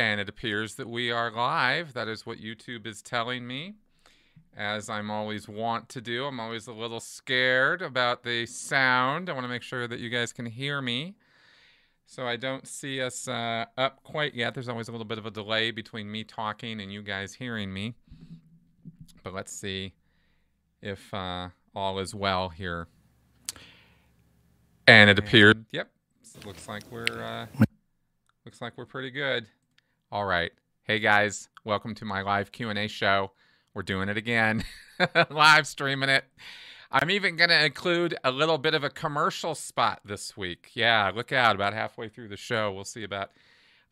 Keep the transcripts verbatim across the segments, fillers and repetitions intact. And it appears that we are live. That is what YouTube is telling me, as I'm always want to do. I'm always a little scared about the sound. I want to make sure that you guys can hear me. So I don't see us uh, up quite yet. There's always a little bit of a delay between me talking and you guys hearing me. But let's see if uh, all is well here. And it appeared. Yep. So looks like we're uh, looks like we're pretty good. All right. Hey guys, welcome to my live Q and A show. We're doing it again. Live streaming it. I'm even going to include a little bit of a commercial spot this week. Yeah, look out. About halfway through the show, we'll see about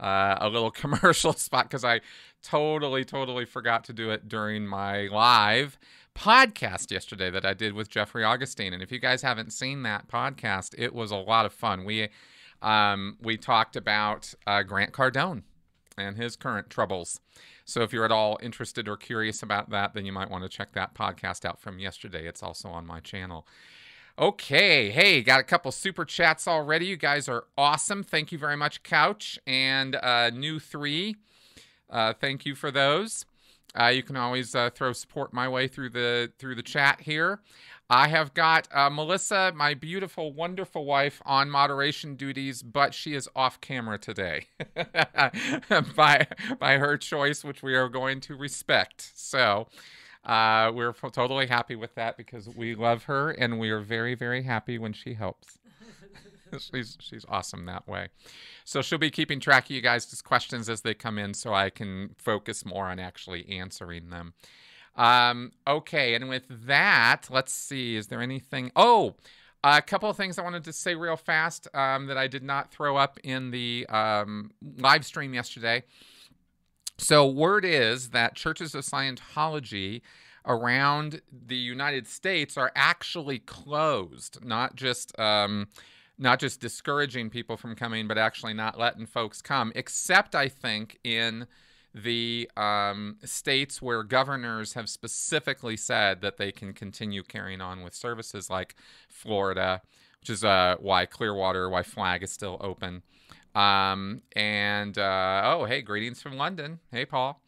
uh, a little commercial spot, because I totally, totally forgot to do it during my live podcast yesterday that I did with Jeffrey Augustine. And if you guys haven't seen that podcast, it was a lot of fun. We, um, we talked about uh, Grant Cardone and his current troubles. So if you're at all interested or curious about that, then you might want to check that podcast out from yesterday. It's also on my channel. Okay. Hey, got a couple super chats already. You guys are awesome. Thank you very much, Couch and uh, New Three. Uh, thank you for those. Uh, you can always uh, throw support my way through the through the chat here. I have got uh, Melissa, my beautiful, wonderful wife, on moderation duties, but she is off camera today by, by her choice, which we are going to respect. So uh, we're totally happy with that, because we love her, and we are very, very happy when she helps. She's, she's awesome that way. So she'll be keeping track of you guys' questions as they come in, so I can focus more on actually answering them. Um, okay, and with that, let's see, is there anything? Oh, a couple of things I wanted to say real fast um, that I did not throw up in the um, live stream yesterday. So word is that churches of Scientology around the United States are actually closed, not just... Um, Not just discouraging people from coming, but actually not letting folks come, except, I think, in the um, states where governors have specifically said that they can continue carrying on with services, like Florida, which is uh, why Clearwater, why Flag is still open. Um, and, uh, oh, hey, greetings from London. Hey, Paul.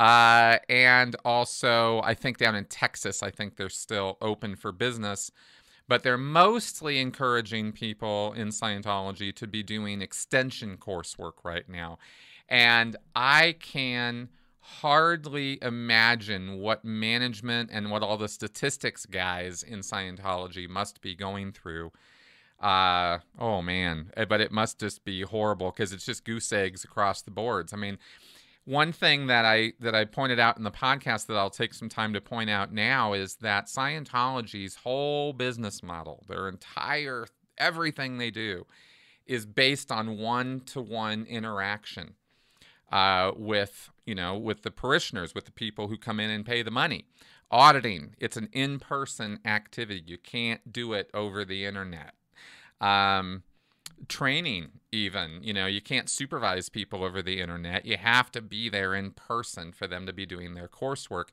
Uh, and also, I think down in Texas, I think they're still open for business. But they're mostly encouraging people in Scientology to be doing extension coursework right now. And I can hardly imagine what management and what all the statistics guys in Scientology must be going through. Uh, oh, man. But it must just be horrible, because it's just goose eggs across the boards. I mean, one thing that I that I pointed out in the podcast that I'll take some time to point out now is that Scientology's whole business model, their entire, everything they do, is based on one-to-one interaction uh, with, you know, with the parishioners, with the people who come in and pay the money. Auditing, it's an in-person activity. You can't do it over the internet. Um Training, even, you know, you can't supervise people over the internet. You have to be there in person for them to be doing their coursework.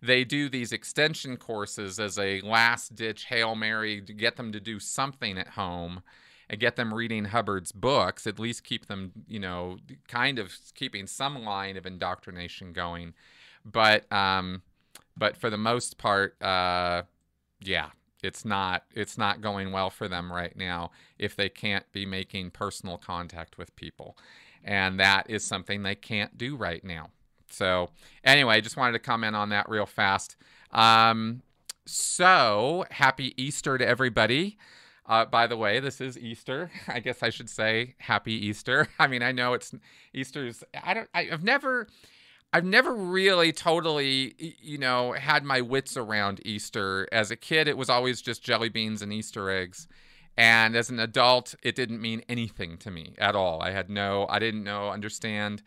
They do these extension courses as a last-ditch Hail Mary to get them to do something at home and get them reading Hubbard's books, at least keep them, you know, kind of keeping some line of indoctrination going. But, um, but for the most part, uh, yeah. It's not it's not going well for them right now if they can't be making personal contact with people. And that is something they can't do right now. So anyway, I just wanted to comment on that real fast. Um, so happy Easter to everybody. Uh, by the way, this is Easter. I guess I should say happy Easter. I mean, I know it's Easter's. I don't I've never I've never really totally, you know, had my wits around Easter. As a kid, it was always just jelly beans and Easter eggs. And as an adult, it didn't mean anything to me at all. I had no, I didn't know, understand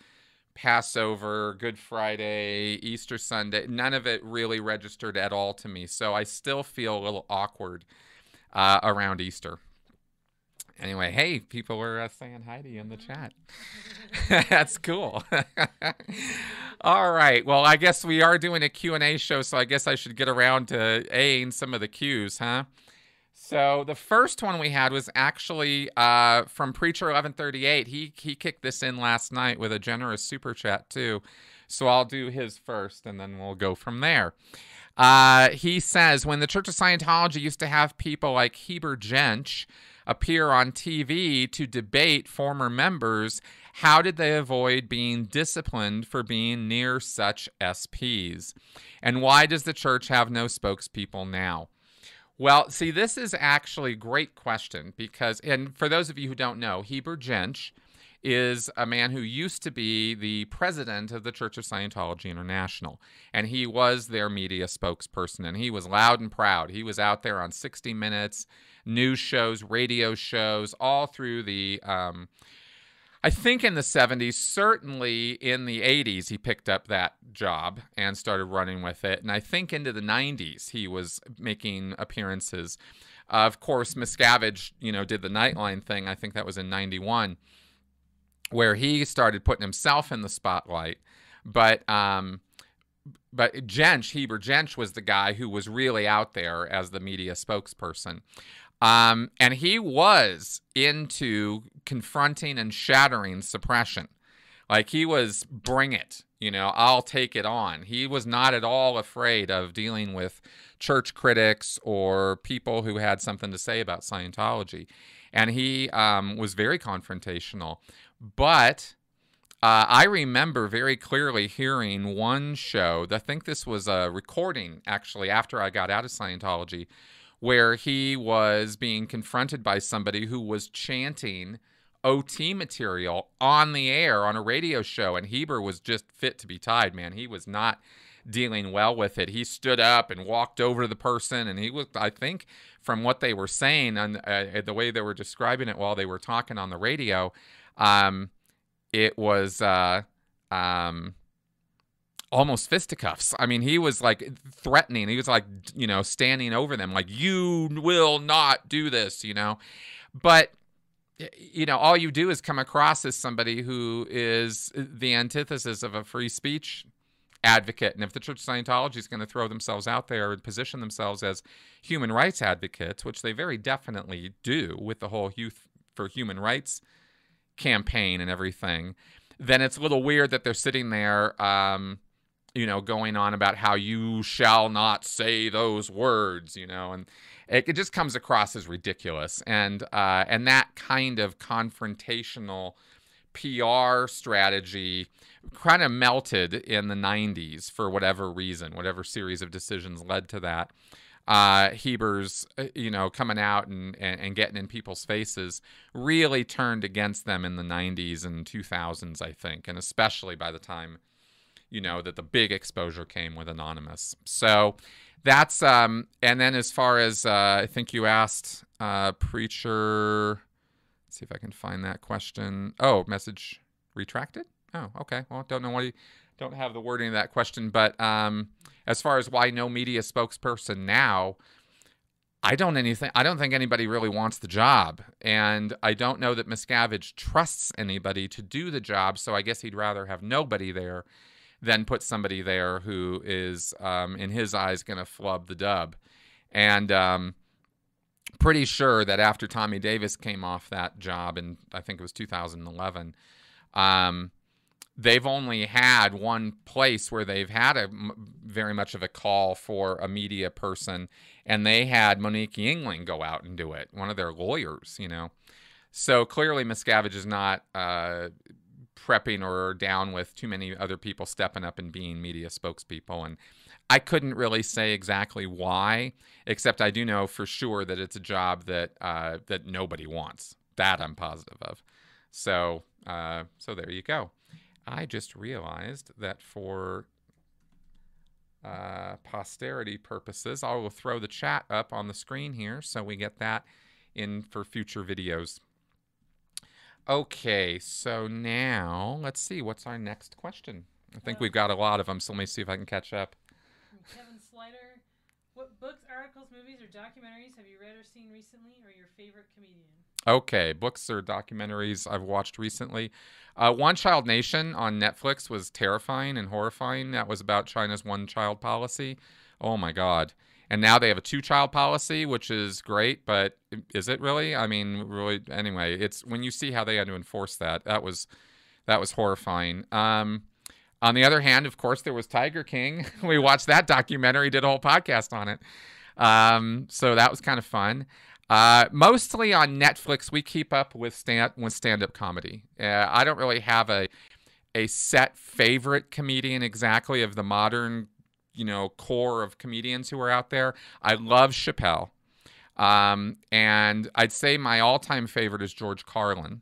Passover, Good Friday, Easter Sunday. None of it really registered at all to me. So I still feel a little awkward uh, around Easter. Anyway, hey, people are uh, saying hi to you in the chat. That's cool. All right. Well, I guess we are doing a Q and A show, so I guess I should get around to A-ing some of the Qs, huh? So the first one we had was actually uh, from Preacher eleven thirty-eight. He he kicked this in last night with a generous super chat too. So I'll do his first, and then we'll go from there. Uh, he says, when the Church of Scientology used to have people like Heber Jentzsch appear on T V to debate former members, how did they avoid being disciplined for being near such S Ps? And why does the church have no spokespeople now? Well, see, this is actually a great question because, and for those of you who don't know, Heber Jentzsch is a man who used to be the president of the Church of Scientology International, and he was their media spokesperson, and he was loud and proud. He was out there on sixty minutes, news shows, radio shows, all through the, um, I think in the seventies, certainly in the eighties, he picked up that job and started running with it, and I think into the nineties he was making appearances. Uh, of course, Miscavige, you know, did the Nightline thing. I think that was in ninety-one. Where he started putting himself in the spotlight, but um, but Jentzsch, Heber Jentzsch, was the guy who was really out there as the media spokesperson, um, and he was into confronting and shattering suppression. Like, he was, bring it, you know, I'll take it on. He was not at all afraid of dealing with church critics or people who had something to say about Scientology, and he um, was very confrontational. But uh, I remember very clearly hearing one show, I think this was a recording actually after I got out of Scientology, where he was being confronted by somebody who was chanting O T material on the air on a radio show, and Heber was just fit to be tied, man. He was not dealing well with it. He stood up and walked over to the person, and he was, I think, from what they were saying and uh, the way they were describing it while they were talking on the radio, Um, it was, uh, um, almost fisticuffs. I mean, he was like threatening. He was like, you know, standing over them, like, you will not do this, you know, but you know, all you do is come across as somebody who is the antithesis of a free speech advocate. And if the Church of Scientology is going to throw themselves out there and position themselves as human rights advocates, which they very definitely do with the whole Youth for Human Rights campaign and everything, then it's a little weird that they're sitting there, um, you know, going on about how you shall not say those words, you know, and it, it just comes across as ridiculous. And, uh, and that kind of confrontational P R strategy kind of melted in the nineties for whatever reason, whatever series of decisions led to that. Uh, Heber's, you know, coming out and, and, and getting in people's faces really turned against them in the nineties and two thousands, I think, and especially by the time, you know, that the big exposure came with Anonymous. So that's, um, and then as far as, uh, I think you asked, uh, Preacher, let's see if I can find that question. Oh, message retracted? Oh, okay. Well, don't know what he... Don't have the wording of that question, but um, as far as why no media spokesperson now, I don't anything. I don't think anybody really wants the job, and I don't know that Miscavige trusts anybody to do the job. So I guess he'd rather have nobody there than put somebody there who is, um, in his eyes, going to flub the dub. And um, pretty sure that after Tommy Davis came off that job, in I think it was two thousand eleven. Um, They've only had one place where they've had a very much of a call for a media person, and they had Monique Yingling go out and do it, one of their lawyers, you know. So clearly Miscavige is not uh, prepping or down with too many other people stepping up and being media spokespeople. And I couldn't really say exactly why, except I do know for sure that it's a job that uh, that nobody wants. That I'm positive of. So, uh, so there you go. I just realized that for uh, posterity purposes, I will throw the chat up on the screen here so we get that in for future videos. Okay, so now let's see. What's our next question? I think we've got a lot of them, so let me see if I can catch up. Kevin Slider, what books, articles, movies, or documentaries have you read or seen recently, or your favorite comedian? Okay, books or documentaries I've watched recently. Uh, One Child Nation on Netflix was terrifying and horrifying. That was about China's one-child policy. Oh, my God. And now they have a two-child policy, which is great, but is it really? I mean, really, anyway, it's when you see how they had to enforce that, that was that was horrifying. Um, on the other hand, of course, there was Tiger King. We watched that documentary, did a whole podcast on it. Um, so that was kind of fun. Uh, mostly on Netflix, we keep up with stand with stand-up comedy. Uh, I don't really have a a set favorite comedian exactly of the modern, you know, core of comedians who are out there. I love Chappelle. Um, and I'd say my all-time favorite is George Carlin,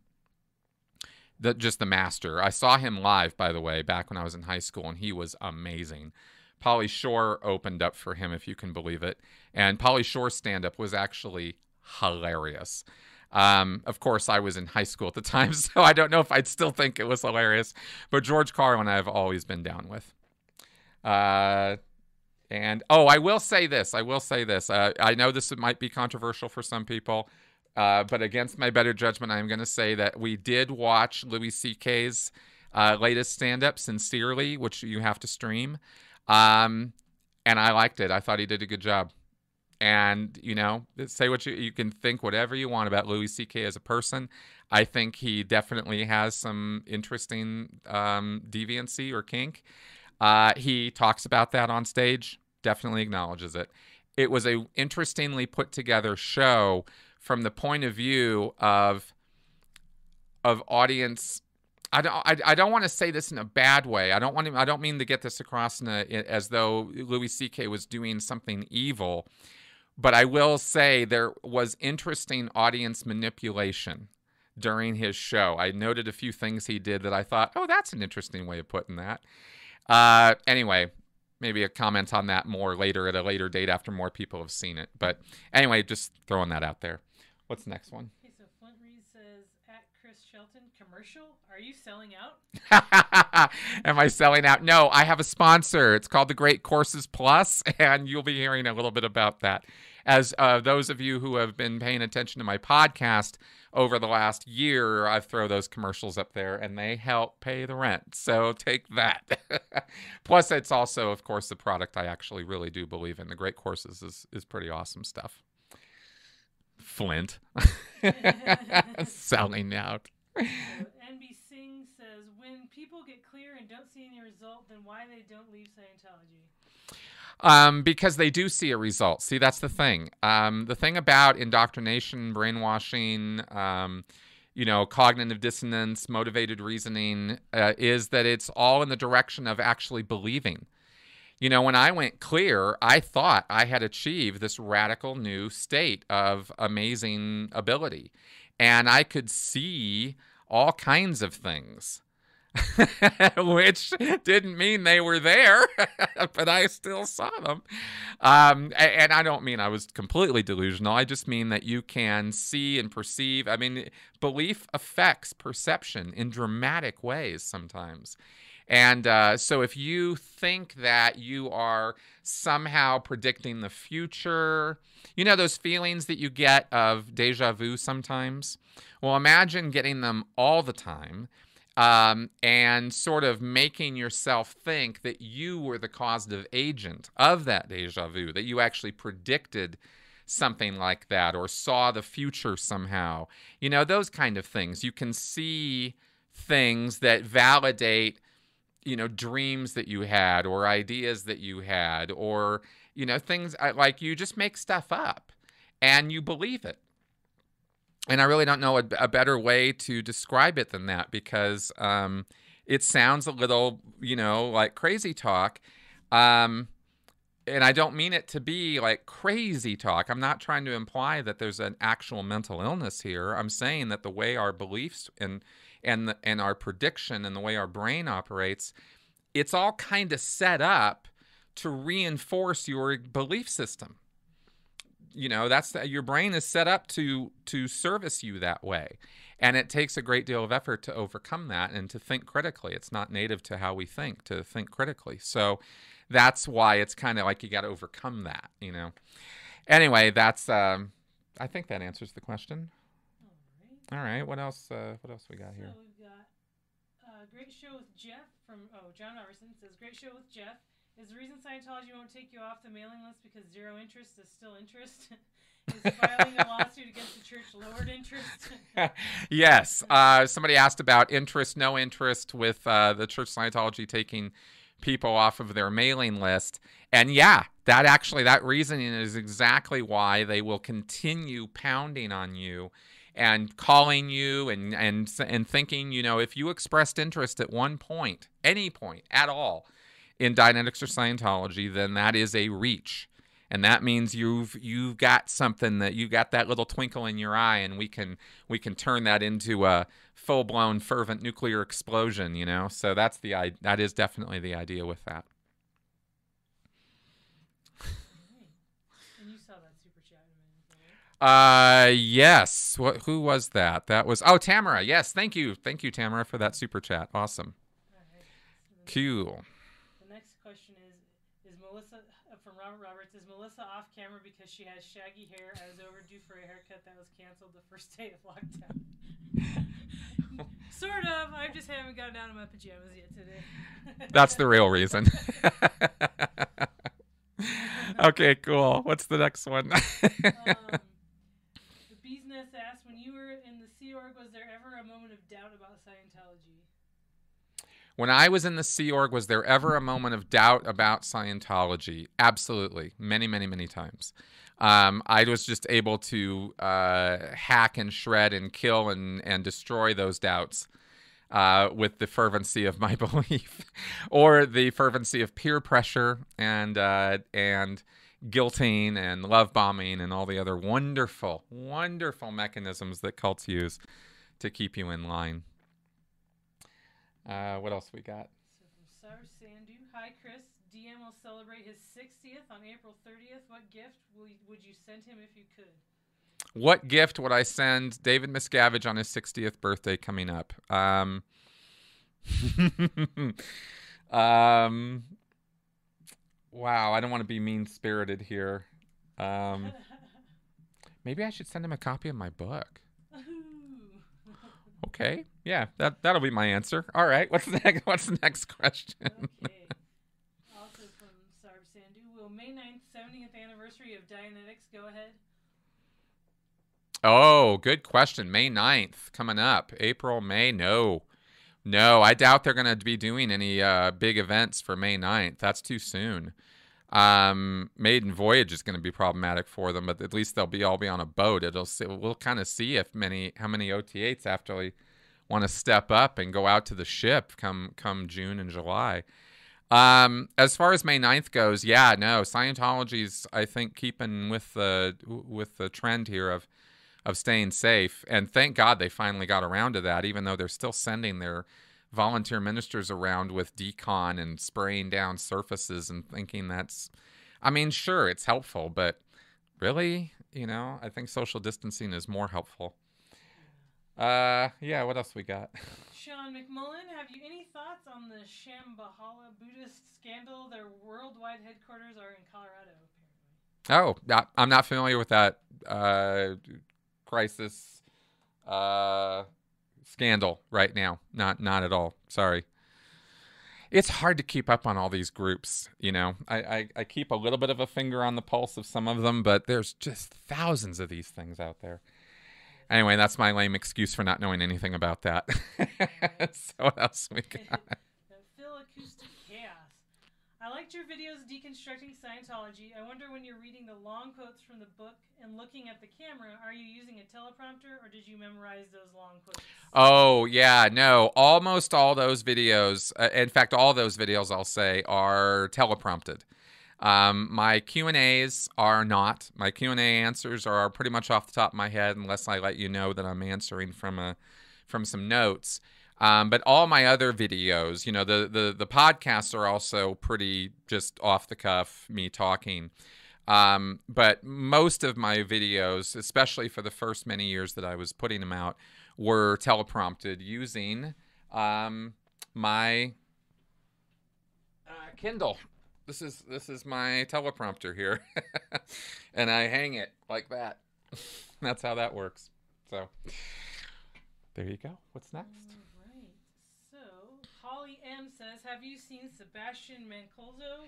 the, just the master. I saw him live, by the way, back when I was in high school, and he was amazing. Pauly Shore opened up for him, if you can believe it. And Pauly Shore's stand-up was actually hilarious. Um, of course, I was in high school at the time, so I don't know if I'd still think it was hilarious. But George Carlin I've always been down with. Uh, and, oh, I will say this, I will say this, uh, I know this might be controversial for some people, uh, but against my better judgment, I'm going to say that we did watch Louis C K's, uh, latest stand-up, Sincerely, which you have to stream. Um, and I liked it. I thought he did a good job. And, you know, say what you, you can think whatever you want about Louis C K as a person. I think he definitely has some interesting, um, deviancy or kink. Uh, he talks about that on stage, definitely acknowledges it. It was a interestingly put together show from the point of view of of audience. I don't I, I don't want to say this in a bad way. I don't want to, I don't mean to get this across in a, as though Louis C K was doing something evil, but I will say there was interesting audience manipulation during his show. I noted a few things he did that I thought, oh, that's an interesting way of putting that. Uh, anyway, maybe a comment on that more later at a later date after more people have seen it. But anyway, just throwing that out there. What's the next one? Okay, so Flint Reed says, at Chris Shelton, commercial, are you selling out? Am I selling out? No, I have a sponsor. It's called The Great Courses Plus, and you'll be hearing a little bit about that. As uh, those of you who have been paying attention to my podcast over the last year, I've thrown those commercials up there, and they help pay the rent. So take that. Plus, it's also, of course, the product I actually really do believe in. The Great Courses is, is pretty awesome stuff. Flint. Selling out. So, N B Singh says, when people get clear and don't see any result, then why they don't leave Scientology? Um, because they do see a result. See, that's the thing. Um, the thing about indoctrination, brainwashing, um, you know, cognitive dissonance, motivated reasoning, uh, is that it's all in the direction of actually believing. You know, when I went clear, I thought I had achieved this radical new state of amazing ability. And I could see all kinds of things. Which didn't mean they were there, but I still saw them. Um, and I don't mean I was completely delusional. I just mean that you can see and perceive. I mean, belief affects perception in dramatic ways sometimes. And uh, so if you think that you are somehow predicting the future, you know, those feelings that you get of deja vu sometimes? Well, imagine getting them all the time. Um, and sort of making yourself think that you were the causative agent of that deja vu, that you actually predicted something like that or saw the future somehow. You know, those kind of things. You can see things that validate, you know, dreams that you had or ideas that you had or, you know, things like you just make stuff up and you believe it. And I really don't know a, a better way to describe it than that because um, it sounds a little, you know, like crazy talk. Um, and I don't mean it to be like crazy talk. I'm not trying to imply that there's an actual mental illness here. I'm saying that the way our beliefs and and the, and our prediction and the way our brain operates, it's all kind of set up to reinforce your belief system. You know, that's the, your brain is set up to to service you that way. And it takes a great deal of effort to overcome that and to think critically. It's not native to how we think, to think critically. So that's why it's kind of like you got to overcome that, you know. Anyway, that's, um, I think that answers the question. All right. All right. What else, uh, what else we got here? So we've got a great show with Jeff from, oh, John Robertson says, great show with Jeff. Is the reason Scientology won't take you off the mailing list because zero interest is still interest? Is filing a lawsuit against the church lowered interest? Yes. Uh, somebody asked about interest, no interest with uh, the Church Scientology taking people off of their mailing list. And yeah, that actually, that reasoning is exactly why they will continue pounding on you and calling you and, and, and thinking, you know, if you expressed interest at one point, any point at all, in Dianetics or Scientology, then that is a reach, and that means you've you've got something, that you got that little twinkle in your eye, and we can we can turn that into a full-blown fervent nuclear explosion, you know. So that's the that is definitely the idea with that. And you saw that super chat, right? Uh, yes. What? Who was that? That was oh Tamara. Yes, thank you, thank you, Tamara, for that super chat. Awesome. Cool. Melissa from Robert Roberts, is Melissa off camera because she has shaggy hair? I was overdue for a haircut that was canceled the first day of lockdown. Sort of. I just haven't gotten out of my pajamas yet today. That's the real reason. Okay, cool. What's the next one? um, the Bee's Nest asked, when you were in the Sea Org, was there ever a moment of doubt about Scientology? When I was in the Sea Org, was there ever a moment of doubt about Scientology? Absolutely. Many, many, many times. Um, I was just able to uh, hack and shred and kill and, and destroy those doubts uh, with the fervency of my belief or the fervency of peer pressure and, uh, and guilting and love bombing and all the other wonderful, wonderful mechanisms that cults use to keep you in line. Uh, what else we got? So from Sarv Sandhu, hi Chris. D M will celebrate his sixtieth on April thirtieth. What gift will you, would you send him if you could? What gift would I send David Miscavige on his sixtieth birthday coming up? Um, um, wow, I don't want to be mean-spirited here. Um, maybe I should send him a copy of my book. Okay. Yeah, that that'll be my answer. All right. What's the next, what's the next question? Okay. Also from Sarv Sandhu, will May ninth seventieth anniversary of Dianetics go ahead? Oh, good question. May ninth coming up. April, May, no. No, I doubt they're going to be doing any uh, big events for May ninth. That's too soon. Um, Maiden Voyage is going to be problematic for them, but at least they'll be all be on a boat. It'll we'll kind of see if many how many O T eights actually want to step up and go out to the ship come come June and July. Um, as far as May ninth goes, yeah, no, Scientology's I think keeping with the with the trend here of of staying safe, and thank God they finally got around to that, even though they're still sending their volunteer ministers around with decon and spraying down surfaces and thinking that's, I mean, sure, it's helpful, but really, you know, I think social distancing is more helpful. Uh, yeah, what else we got? Sean McMullen, have you any thoughts on the Shambhala Buddhist scandal? Their worldwide headquarters are in Colorado, apparently. Oh, not, I'm not familiar with that uh, crisis. Uh... Scandal right now. Not not at all. Sorry. It's hard to keep up on all these groups, you know. I, I, I keep a little bit of a finger on the pulse of some of them, but there's just thousands of these things out there. Anyway, that's my lame excuse for not knowing anything about that. So what else we got? Phil Acoustic Chaos. I liked your videos deconstructing Scientology. I wonder when you're reading the long quotes from the book and looking at the camera, are you using a teleprompter or did you memorize those long quotes? Oh, yeah, no. Almost all those videos, uh, in fact, all those videos, I'll say, are teleprompted. Um, my Q and A's are not. My Q and A answers are pretty much off the top of my head unless I let you know that I'm answering from, a, from some notes. Um, but all my other videos, you know, the, the, the podcasts are also pretty just off the cuff, me talking. Um, but most of my videos, especially for the first many years that I was putting them out, were teleprompted using um, my uh, Kindle. This is, this is my teleprompter here. And I hang it like that. That's how that works. So there you go. What's next? M says, have you seen Sebastian Mancuso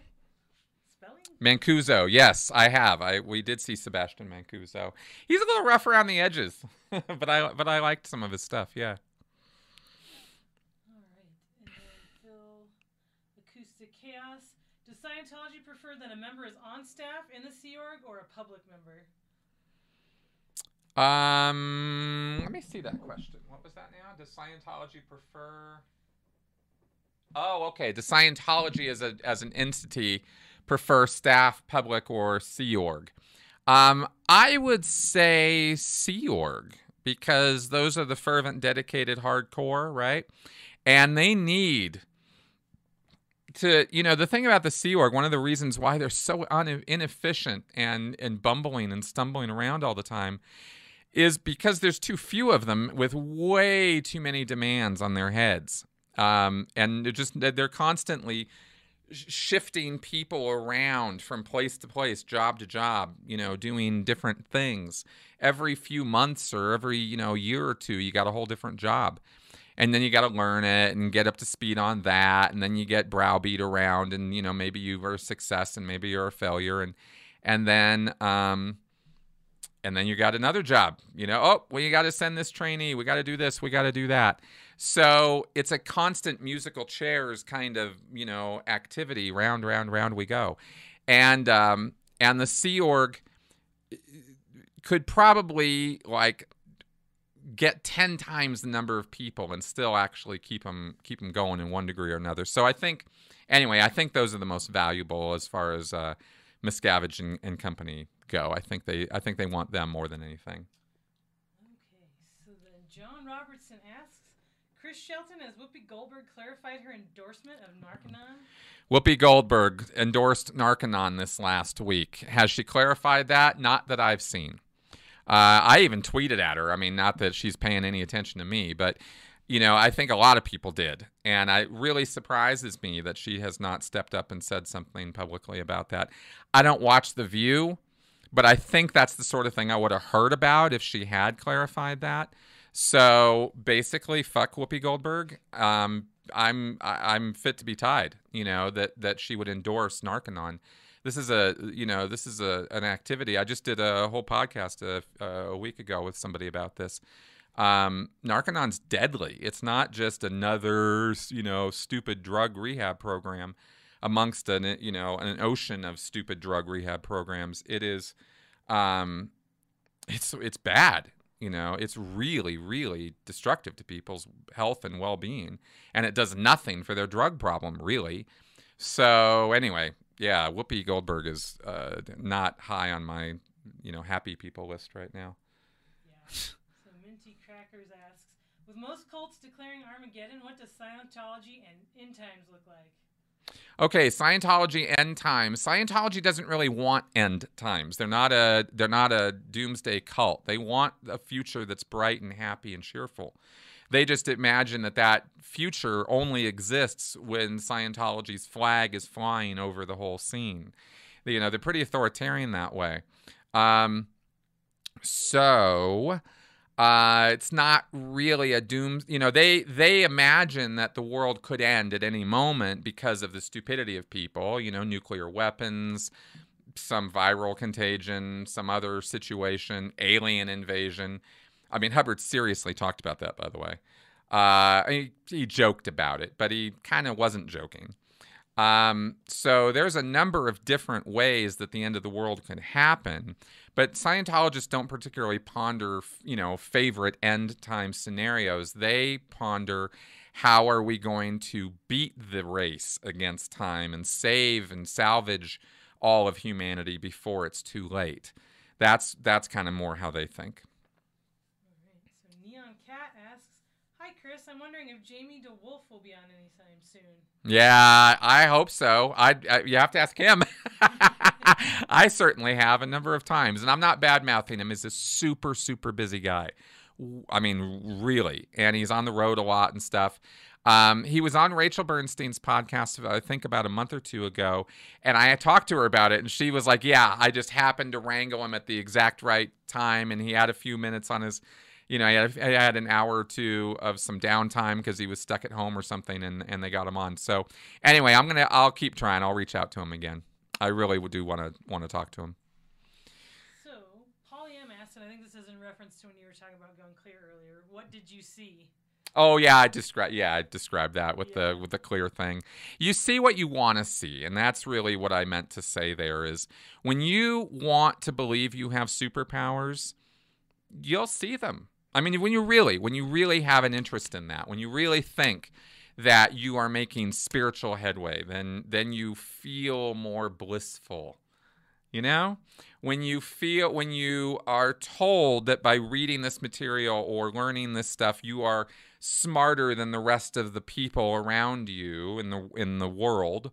spelling? Mancuso. Yes, I have. I we did see Sebastian Mancuso. He's a little rough around the edges, but I but I liked some of his stuff. Yeah. All right. And then Phil Acoustic Chaos. Does Scientology prefer that a member is on staff in the Sea Org or a public member? Um, let me see that question. What was that now? Does Scientology prefer? Oh, okay. Does Scientology as a as an entity prefer staff, public, or Sea Org? Um, I would say Sea Org because those are the fervent, dedicated, hardcore, right? And they need to, you know, the thing about the Sea Org, one of the reasons why they're so un inefficient and and bumbling and stumbling around all the time is because there's too few of them with way too many demands on their heads. Um, and they're just, they're constantly shifting people around from place to place, job to job, you know, doing different things. Every few months or every, you know, year or two, you got a whole different job. And then you got to learn it and get up to speed on that. And then you get browbeat around and, you know, maybe you were a success and maybe you're a failure. And, and then, um, and then you got another job, you know, oh, well, you got to send this trainee. We got to do this. We got to do that. So it's a constant musical chairs kind of, you know, activity. Round, round, round we go. And, um, and the Sea Org could probably like get ten times the number of people and still actually keep them, keep them going in one degree or another. So I think, anyway, I think those are the most valuable as far as, uh, Miscavige and, and company go. I think they I think they want them more than anything. Okay, so then John Robertson asks, Chris Shelton, has Whoopi Goldberg clarified her endorsement of Narcanon? Whoopi Goldberg endorsed Narcanon this last week. Has she clarified that? Not that I've seen. Uh, I even tweeted at her. I mean, not that she's paying any attention to me, but, you know, I think a lot of people did. And it really surprises me that she has not stepped up and said something publicly about that. I don't watch The View, but I think that's the sort of thing I would have heard about if she had clarified that. So basically, fuck Whoopi Goldberg. Um, I'm I'm fit to be tied. You know that that she would endorse Narcanon. This is a you know this is a an activity. I just did a whole podcast a, a week ago with somebody about this. Um, Narcanon's deadly. It's not just another you know stupid drug rehab program amongst an you know an ocean of stupid drug rehab programs. It is um it's it's bad, you know it's really really destructive to people's health and well-being, and it does nothing for their drug problem really. So anyway, yeah, Whoopi Goldberg is uh not high on my you know happy people list right now. Yeah. So Minty Crackers asks, with most cults declaring Armageddon, what does Scientology and end times look like? Okay, Scientology end times. Scientology doesn't really want end times. They're not a they're not a doomsday cult. They want a future that's bright and happy and cheerful. They just imagine that that future only exists when Scientology's flag is flying over the whole scene. You know, they're pretty authoritarian that way. Um, so uh, it's not really a doom. You know, they they imagine that the world could end at any moment because of the stupidity of people. You know, nuclear weapons, some viral contagion, some other situation, alien invasion. I mean, Hubbard seriously talked about that, by the way. Uh, he, he joked about it, but he kind of wasn't joking. Um, so there's a number of different ways that the end of the world can happen, but Scientologists don't particularly ponder, you know, favorite end time scenarios. They ponder, how are we going to beat the race against time and save and salvage all of humanity before it's too late? That's, that's kind of more how they think. Chris, I'm wondering if Jamie DeWolf will be on anytime soon. Yeah, I hope so. I, I you have to ask him. I certainly have a number of times, and I'm not bad-mouthing him. He's a super, super busy guy. I mean, really, and he's on the road a lot and stuff. Um, he was on Rachel Bernstein's podcast, I think, about a month or two ago, and I talked to her about it, and she was like, yeah, I just happened to wrangle him at the exact right time, and he had a few minutes on his... You know, I had, I had an hour or two of some downtime because he was stuck at home or something, and, and they got him on. So anyway, I'm going to, I'll keep trying. I'll reach out to him again. I really do want to want to talk to him. So, Polly M asked, and I think this is in reference to when you were talking about going clear earlier. What did you see? Oh yeah, I described yeah, I described that with yeah. the with the clear thing. You see what you want to see, and that's really what I meant to say there is when you want to believe you have superpowers, you'll see them. I mean, when you really when you really have an interest in that, when you really think that you are making spiritual headway, then then you feel more blissful. You know, when you feel when you are told that by reading this material or learning this stuff, you are smarter than the rest of the people around you in the in the world,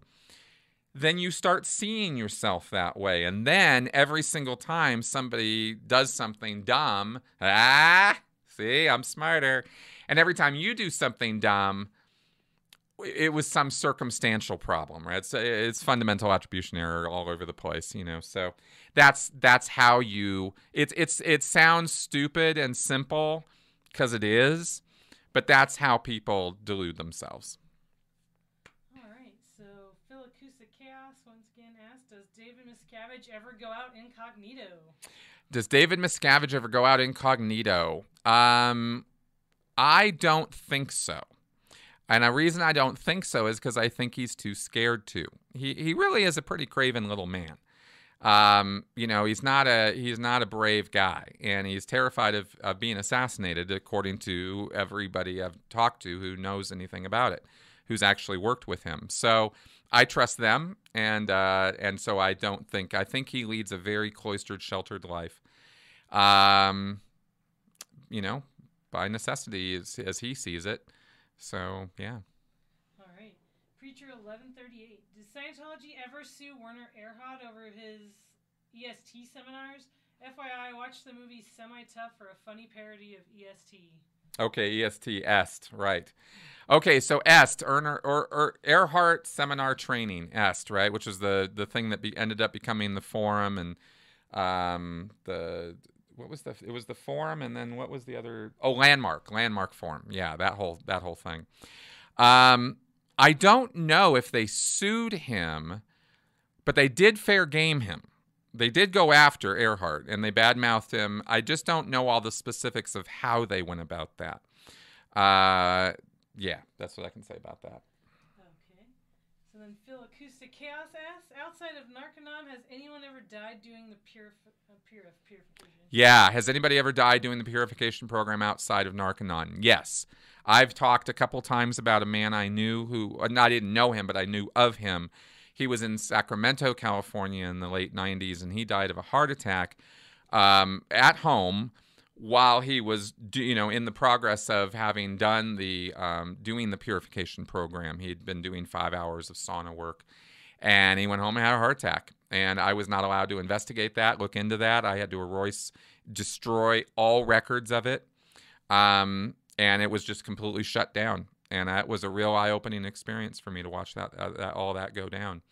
then you start seeing yourself that way. And then every single time somebody does something dumb, ah, see, I'm smarter. And every time you do something dumb, it was some circumstantial problem, right? So it's fundamental attribution error all over the place, you know. So that's that's how you. It's it's it sounds stupid and simple because it is, but that's how people delude themselves. All right. So Phil Acoustic Chaos once again asked, "Does David Miscavige ever go out incognito?" Does David Miscavige ever go out incognito? Um, I don't think so. And the reason I don't think so is because I think he's too scared to. He he really is a pretty craven little man. Um, you know, he's not a he's not a brave guy, and he's terrified of, of being assassinated, according to everybody I've talked to who knows anything about it, who's actually worked with him. So I trust them, and uh, and so I don't think I think he leads a very cloistered, sheltered life. Um, you know, by necessity, as, as he sees it. So, yeah. All right. Preacher eleven thirty-eight. Did Scientology ever sue Werner Erhard over his E S T seminars? F Y I, watch the movie Semi-Tough for a funny parody of E S T. Okay, E S T, E S T, right. Okay, so E S T, Erner, or, or Erhard Seminar Training, E S T, right, which is the, the thing that be, ended up becoming the forum and um, the... What was the? It was the forum, and then what was the other? Oh, landmark, landmark forum. Yeah, that whole that whole thing. Um, I don't know if they sued him, but they did fair game him. They did go after Erhard, and they badmouthed him. I just don't know all the specifics of how they went about that. Uh, yeah, that's what I can say about that. Okay. So then, Phil Acoustic Chaos asks: outside of Narcanon, has anyone ever died doing the purif- purif- purification? Yeah. Has anybody ever died doing the purification program outside of Narcanon? Yes. I've talked a couple times about a man I knew who, and I didn't know him, but I knew of him. He was in Sacramento, California in the late nineties, and he died of a heart attack um, at home while he was, you know, in the progress of having done the, um, doing the purification program. He had been doing five hours of sauna work, and he went home and had a heart attack. And I was not allowed to investigate that, look into that. I had to erase, destroy all records of it. Um, and it was just completely shut down. And that was a real eye-opening experience for me to watch that, uh, that all that go down.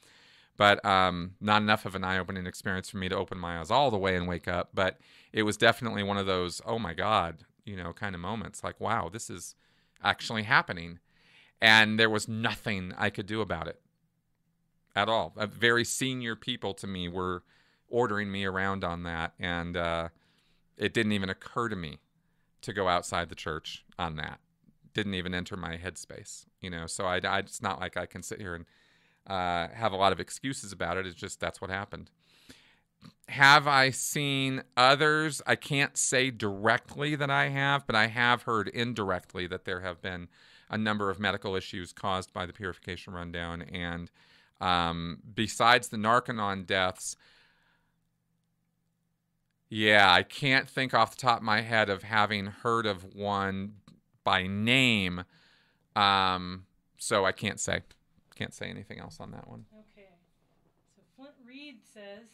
But um, not enough of an eye-opening experience for me to open my eyes all the way and wake up. But it was definitely one of those, oh my God, you know, kind of moments. Like, wow, this is actually happening. And there was nothing I could do about it. At all. Uh, very senior people to me were ordering me around on that, and uh, it didn't even occur to me to go outside the church on that. Didn't even enter my headspace, you know. So I, I, it's not like I can sit here and uh, have a lot of excuses about it. It's just that's what happened. Have I seen others? I can't say directly that I have, but I have heard indirectly that there have been a number of medical issues caused by the purification rundown, and Um, besides the Narcanon deaths, yeah, I can't think off the top of my head of having heard of one by name. Um, so I can't say, can't say anything else on that one. Okay. So Flint Reed says,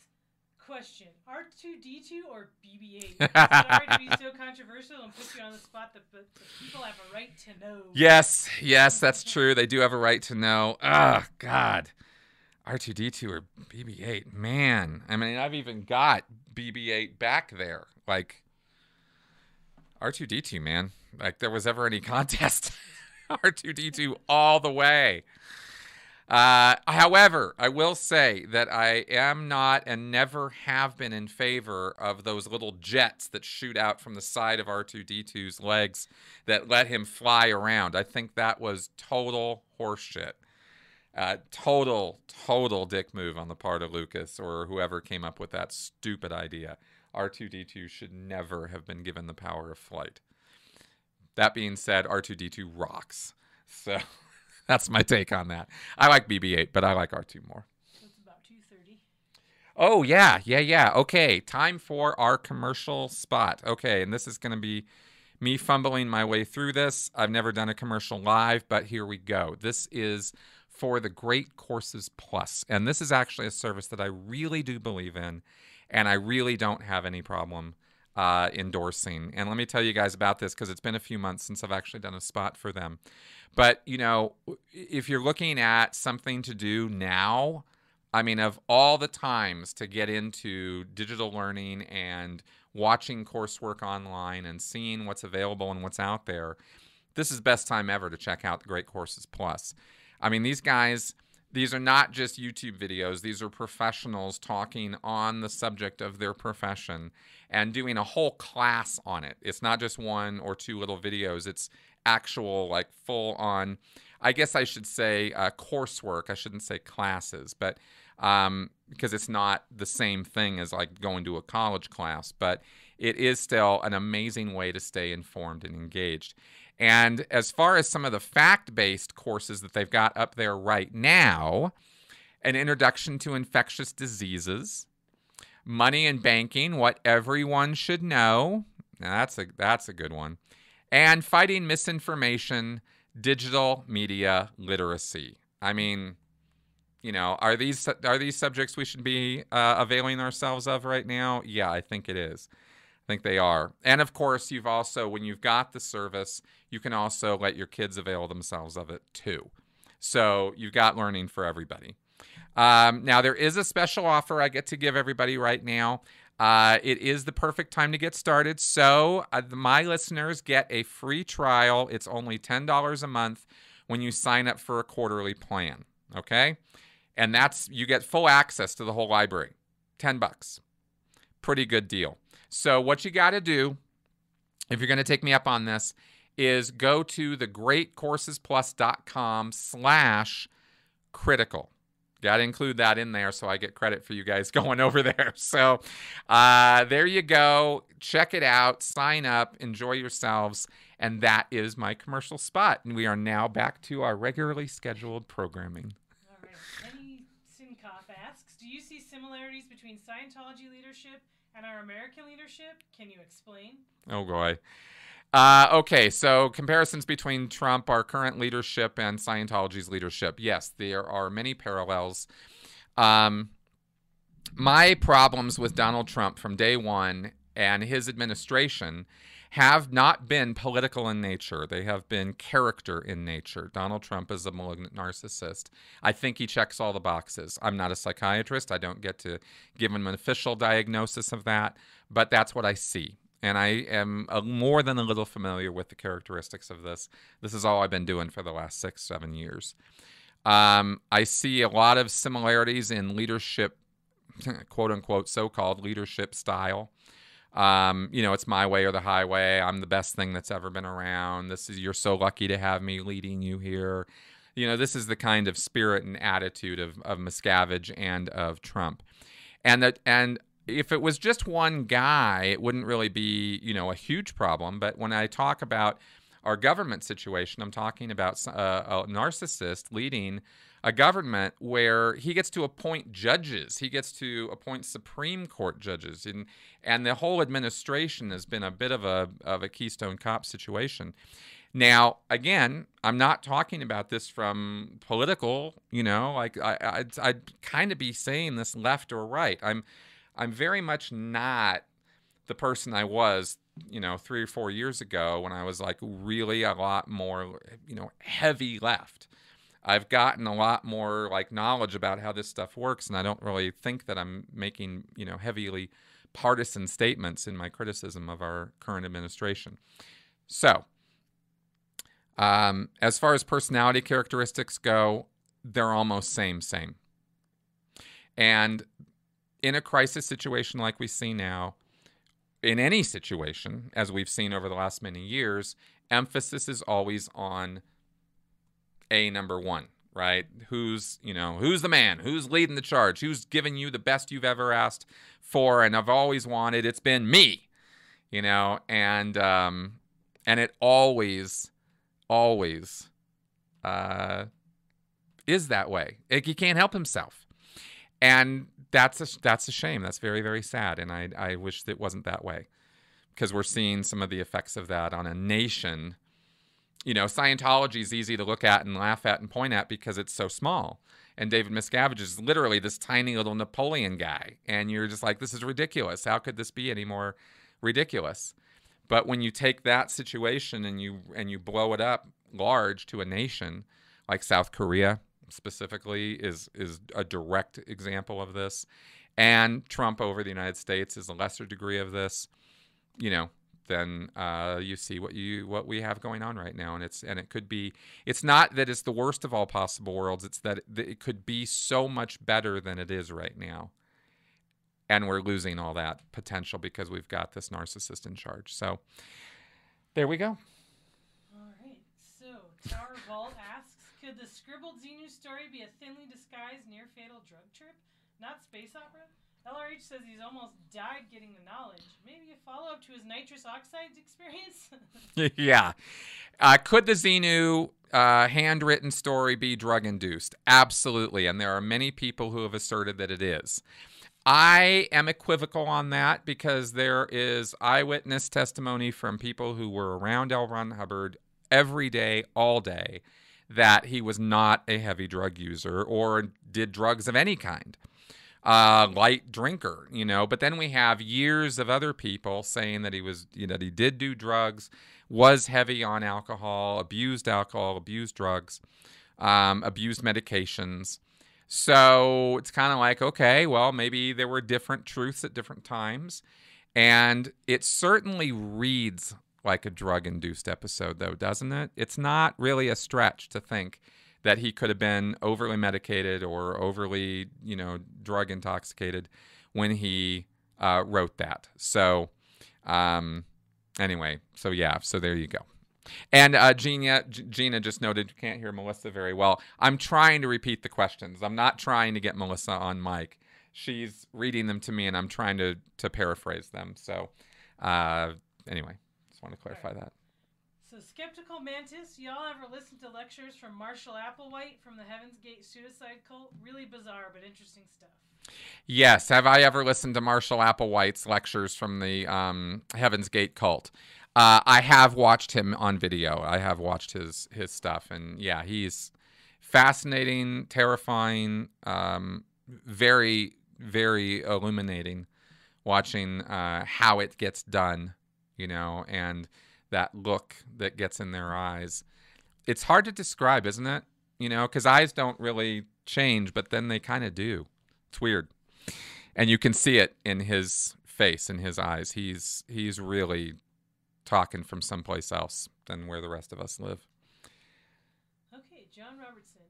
question, R two D two or B B eight? Sorry to be so controversial and put you on the spot, that, but people have a right to know. Yes. Yes, that's true. They do have a right to know. Oh, God. R two D two or B B eight, man. I mean, I've even got B B eight back there. Like, R two D two, man. Like, there was ever any contest. R two D two all the way. Uh, however, I will say that I am not and never have been in favor of those little jets that shoot out from the side of R two D two's legs that let him fly around. I think that was total horseshit. Uh, total, total dick move on the part of Lucas or whoever came up with that stupid idea. R two D two should never have been given the power of flight. That being said, R two D two rocks. So... that's my take on that. I like B B eight, but I like R two more. So it's about two thirty. Oh, yeah, yeah, yeah. Okay, time for our commercial spot. Okay, and this is going to be me fumbling my way through this. I've never done a commercial live, but here we go. This is for The Great Courses Plus, and this is actually a service that I really do believe in, and I really don't have any problem Uh, endorsing. And let me tell you guys about this because it's been a few months since I've actually done a spot for them. But, you know, if you're looking at something to do now, I mean, of all the times to get into digital learning and watching coursework online and seeing what's available and what's out there, this is best time ever to check out The Great Courses Plus. I mean, these guys... these are not just YouTube videos. These are professionals talking on the subject of their profession and doing a whole class on it. It's not just one or two little videos. It's actual, like, full-on, I guess I should say uh, coursework. I shouldn't say classes, but um, because it's not the same thing as, like, going to a college class. But it is still an amazing way to stay informed and engaged. And as far as some of the fact-based courses that they've got up there right now, an introduction to infectious diseases, money and banking, what everyone should know. Now that's a that's a good one. And fighting misinformation, digital media literacy. I mean, you know, are these are these subjects we should be uh, availing ourselves of right now? Yeah, I think it is. I think they are. And of course, you've also, when you've got the service, you can also let your kids avail themselves of it too. So you've got learning for everybody. Um, now, there is a special offer I get to give everybody right now. Uh, it is the perfect time to get started. So uh, my listeners get a free trial. It's only ten dollars a month when you sign up for a quarterly plan. Okay? And that's, you get full access to the whole library. ten bucks. Pretty good deal. So what you got to do, if you're going to take me up on this, is go to thegreatcoursesplus.com slash critical. Got to include that in there so I get credit for you guys going over there. So uh, there you go. Check it out. Sign up. Enjoy yourselves. And that is my commercial spot. And we are now back to our regularly scheduled programming. All right. Penny Sinkoff asks, do you see similarities between Scientology leadership and our American leadership? Can you explain? Oh, boy. Uh, okay, so comparisons between Trump, our current leadership, and Scientology's leadership. Yes, there are many parallels. Um, my problems with Donald Trump from day one and his administration have not been political in nature. They have been character in nature. Donald Trump is a malignant narcissist. I think he checks all the boxes. I'm not a psychiatrist. I don't get to give him an official diagnosis of that, but that's what I see. And I am a, more than a little familiar with the characteristics of this. This is all I've been doing for the last six, seven years. Um, I see a lot of similarities in leadership, quote unquote, so-called leadership style. Um, you know, it's my way or the highway. I'm the best thing that's ever been around. This is, you're so lucky to have me leading you here. You know, this is the kind of spirit and attitude of, of Miscavige and of Trump. And that, and if it was just one guy, it wouldn't really be, you know, a huge problem. But when I talk about our government situation, I'm talking about a, a narcissist leading a government where he gets to appoint judges. He gets to appoint Supreme Court judges. And, and the whole administration has been a bit of a, of a Keystone Cops situation. Now, again, I'm not talking about this from political, you know, like I, I'd, I'd kind of be saying this left or right. I'm, I'm very much not the person I was, you know, three or four years ago when I was like really a lot more, you know, heavy left. I've gotten a lot more like knowledge about how this stuff works, and I don't really think that I'm making, you know, heavily partisan statements in my criticism of our current administration. So, um, as far as personality characteristics go, they're almost same, same. And in a crisis situation like we see now, in any situation, as we've seen over the last many years, emphasis is always on a number one, right? Who's, you know, who's the man? Who's leading the charge? Who's giving you the best you've ever asked for and I've always wanted? It's been me, you know, and um, and it always, always uh, is that way. It, he can't help himself. And that's a, that's a shame. That's very, very sad. And I, I wish it wasn't that way, because we're seeing some of the effects of that on a nation. You know, Scientology is easy to look at and laugh at and point at because it's so small. And David Miscavige is literally this tiny little Napoleon guy. And you're just like, this is ridiculous. How could this be any more ridiculous? But when you take that situation and you and you blow it up large to a nation, like South Korea specifically is is a direct example of this. And Trump over the United States is a lesser degree of this, you know, then uh, you see what you what we have going on right now. And it's and it could be, it's not that it's the worst of all possible worlds. It's that it could be so much better than it is right now. And we're losing all that potential because we've got this narcissist in charge. So there we go. All right. So Tower Vault asks, could the scribbled Xenu story be a thinly disguised near-fatal drug trip, not space opera? L R H says he's almost died getting the knowledge. Maybe a follow-up to his nitrous oxides experience? Yeah. Uh, could the Xenu uh, handwritten story be drug-induced? Absolutely. And there are many people who have asserted that it is. I am equivocal on that because there is eyewitness testimony from people who were around L. Ron Hubbard every day, all day, that he was not a heavy drug user or did drugs of any kind. Uh, light drinker, you know, but then we have years of other people saying that he was, you know, he did do drugs, was heavy on alcohol, abused alcohol, abused drugs, um, abused medications. So it's kind of like, okay, well, maybe there were different truths at different times. And it certainly reads like a drug-induced episode, though, doesn't it? It's not really a stretch to think that he could have been overly medicated or overly, you know, drug intoxicated when he uh, wrote that. So, um, anyway, so yeah, so there you go. And uh, Gina, Gina just noted, you can't hear Melissa very well. I'm trying to repeat the questions. I'm not trying to get Melissa on mic. She's reading them to me, and I'm trying to to paraphrase them. So, uh, anyway, just want to clarify that. So, Skeptical Mantis, y'all ever listen to lectures from Marshall Applewhite from the Heaven's Gate suicide cult? Really bizarre, but interesting stuff. Yes. Have I ever listened to Marshall Applewhite's lectures from the um, Heaven's Gate cult? Uh, I have watched him on video. I have watched his, his stuff. And, yeah, he's fascinating, terrifying, um, very, very illuminating, watching uh, how it gets done, you know, and that look that gets in their eyes. It's hard to describe, isn't it? You know, because eyes don't really change, but then they kind of do. It's weird. And you can see it in his face, in his eyes. He's he's really talking from someplace else than where the rest of us live. Okay, John Robertson.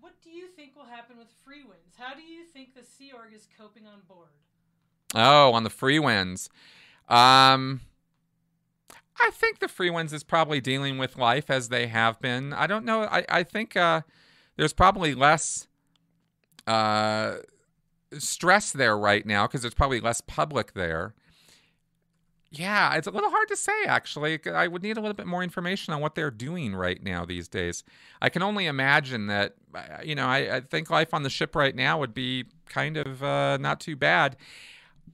What do you think will happen with Free Winds? How do you think the Sea Org is coping on board? Oh, on the Free Winds. Um... I think the Free Winds is probably dealing with life as they have been. I don't know. I, I think uh, there's probably less uh, stress there right now because there's probably less public there. Yeah, it's a little hard to say, actually. I would need a little bit more information on what they're doing right now these days. I can only imagine that, you know, I, I think life on the ship right now would be kind of uh, not too bad.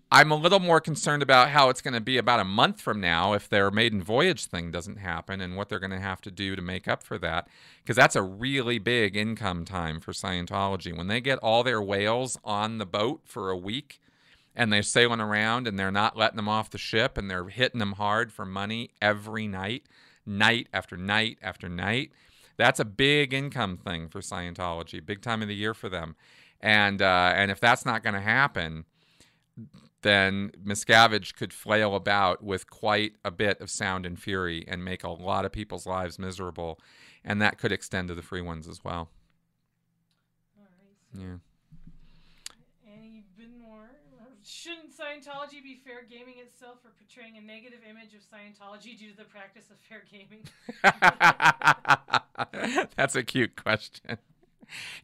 I'm a little more concerned about how it's going to be about a month from now if their maiden voyage thing doesn't happen and what they're going to have to do to make up for that, because that's a really big income time for Scientology. When they get all their whales on the boat for a week and they're sailing around and they're not letting them off the ship and they're hitting them hard for money every night, night after night after night, that's a big income thing for Scientology, big time of the year for them. And, uh, and if that's not going to happen, then Miscavige could flail about with quite a bit of sound and fury and make a lot of people's lives miserable. And that could extend to the Free Winds as well. Yeah. And even more. Shouldn't Scientology be fair gaming itself for portraying a negative image of Scientology due to the practice of fair gaming? That's a cute question.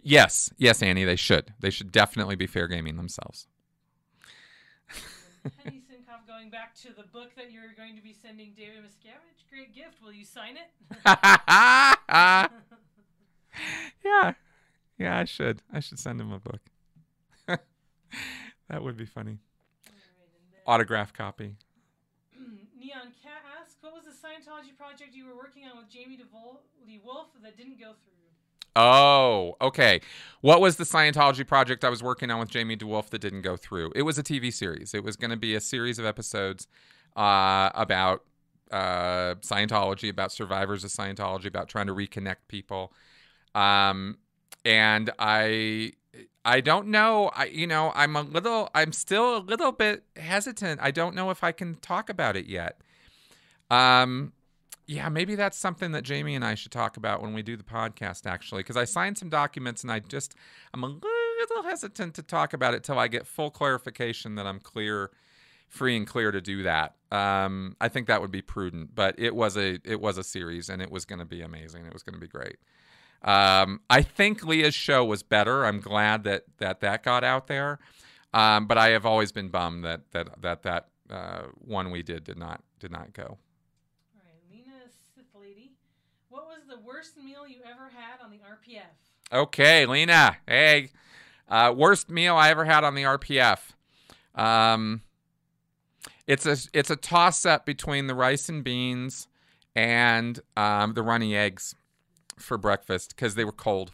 Yes. Yes, Annie, they should. They should definitely be fair gaming themselves. Penny Sinkov, going back to the book that you're going to be sending David Miscavige, great gift. Will you sign it? Yeah. Yeah, I should. I should send him a book. That would be funny. Right, autograph copy. Neon Cat asks, what was the Scientology project you were working on with Jamie DeWolf that didn't go through? Oh, okay. What was the Scientology project I was working on with Jamie DeWolf that didn't go through? It was a T V series. It was going to be a series of episodes uh, about uh, Scientology, about survivors of Scientology, about trying to reconnect people. Um, and I... I don't know. I, you know, I'm a little, I'm still a little bit hesitant. I don't know if I can talk about it yet. Um, yeah, maybe that's something that Jamie and I should talk about when we do the podcast, actually, because I signed some documents and I just, I'm a little hesitant to talk about it till I get full clarification that I'm clear, free and clear to do that. Um, I think that would be prudent, but it was a, it was a series and it was going to be amazing. It was going to be great. Um, I think Leah's show was better. I'm glad that that, that got out there. Um, but I have always been bummed that that that, that uh, one we did did not did not go. All right, Lena Sith Lady, what was the worst meal you ever had on the R P F? Okay, Lena. Hey, uh, worst meal I ever had on the R P F. Um, it's a it's a toss up between the rice and beans and um, the runny eggs for breakfast, because they were cold,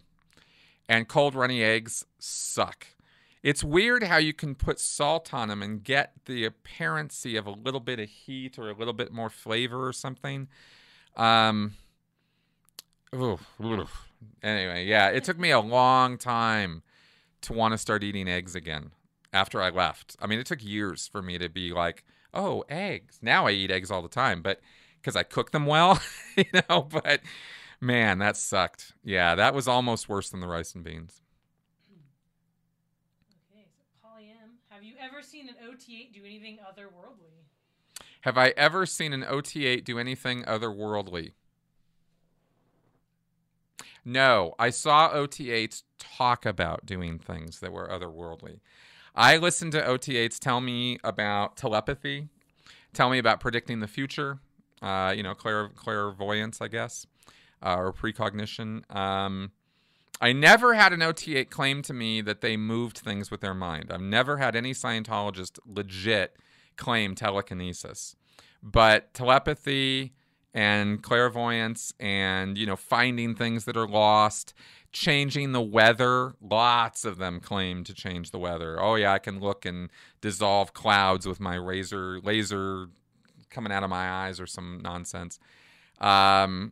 and cold runny eggs suck. It's weird how you can put salt on them and get the appearance of a little bit of heat or a little bit more flavor or something. Um, oof, oof. Anyway, yeah, it took me a long time to want to start eating eggs again after I left. I mean, it took years for me to be like, oh, eggs. Now I eat eggs all the time, but because I cook them well, you know, but man, that sucked. Yeah, that was almost worse than the rice and beans. Okay, so Polly M, have you ever seen an O T eight do anything otherworldly? Have I ever seen an O T eight do anything otherworldly? No, I saw O T eights talk about doing things that were otherworldly. I listened to O T eights tell me about telepathy, tell me about predicting the future, uh, you know, clair- clairvoyance, I guess. Uh, or precognition. Um, I never had an O T eight claim to me that they moved things with their mind. I've never had any Scientologist legit claim telekinesis. But telepathy and clairvoyance and, you know, finding things that are lost, changing the weather. Lots of them claim to change the weather. Oh, yeah, I can look and dissolve clouds with my razor, laser coming out of my eyes or some nonsense. Um...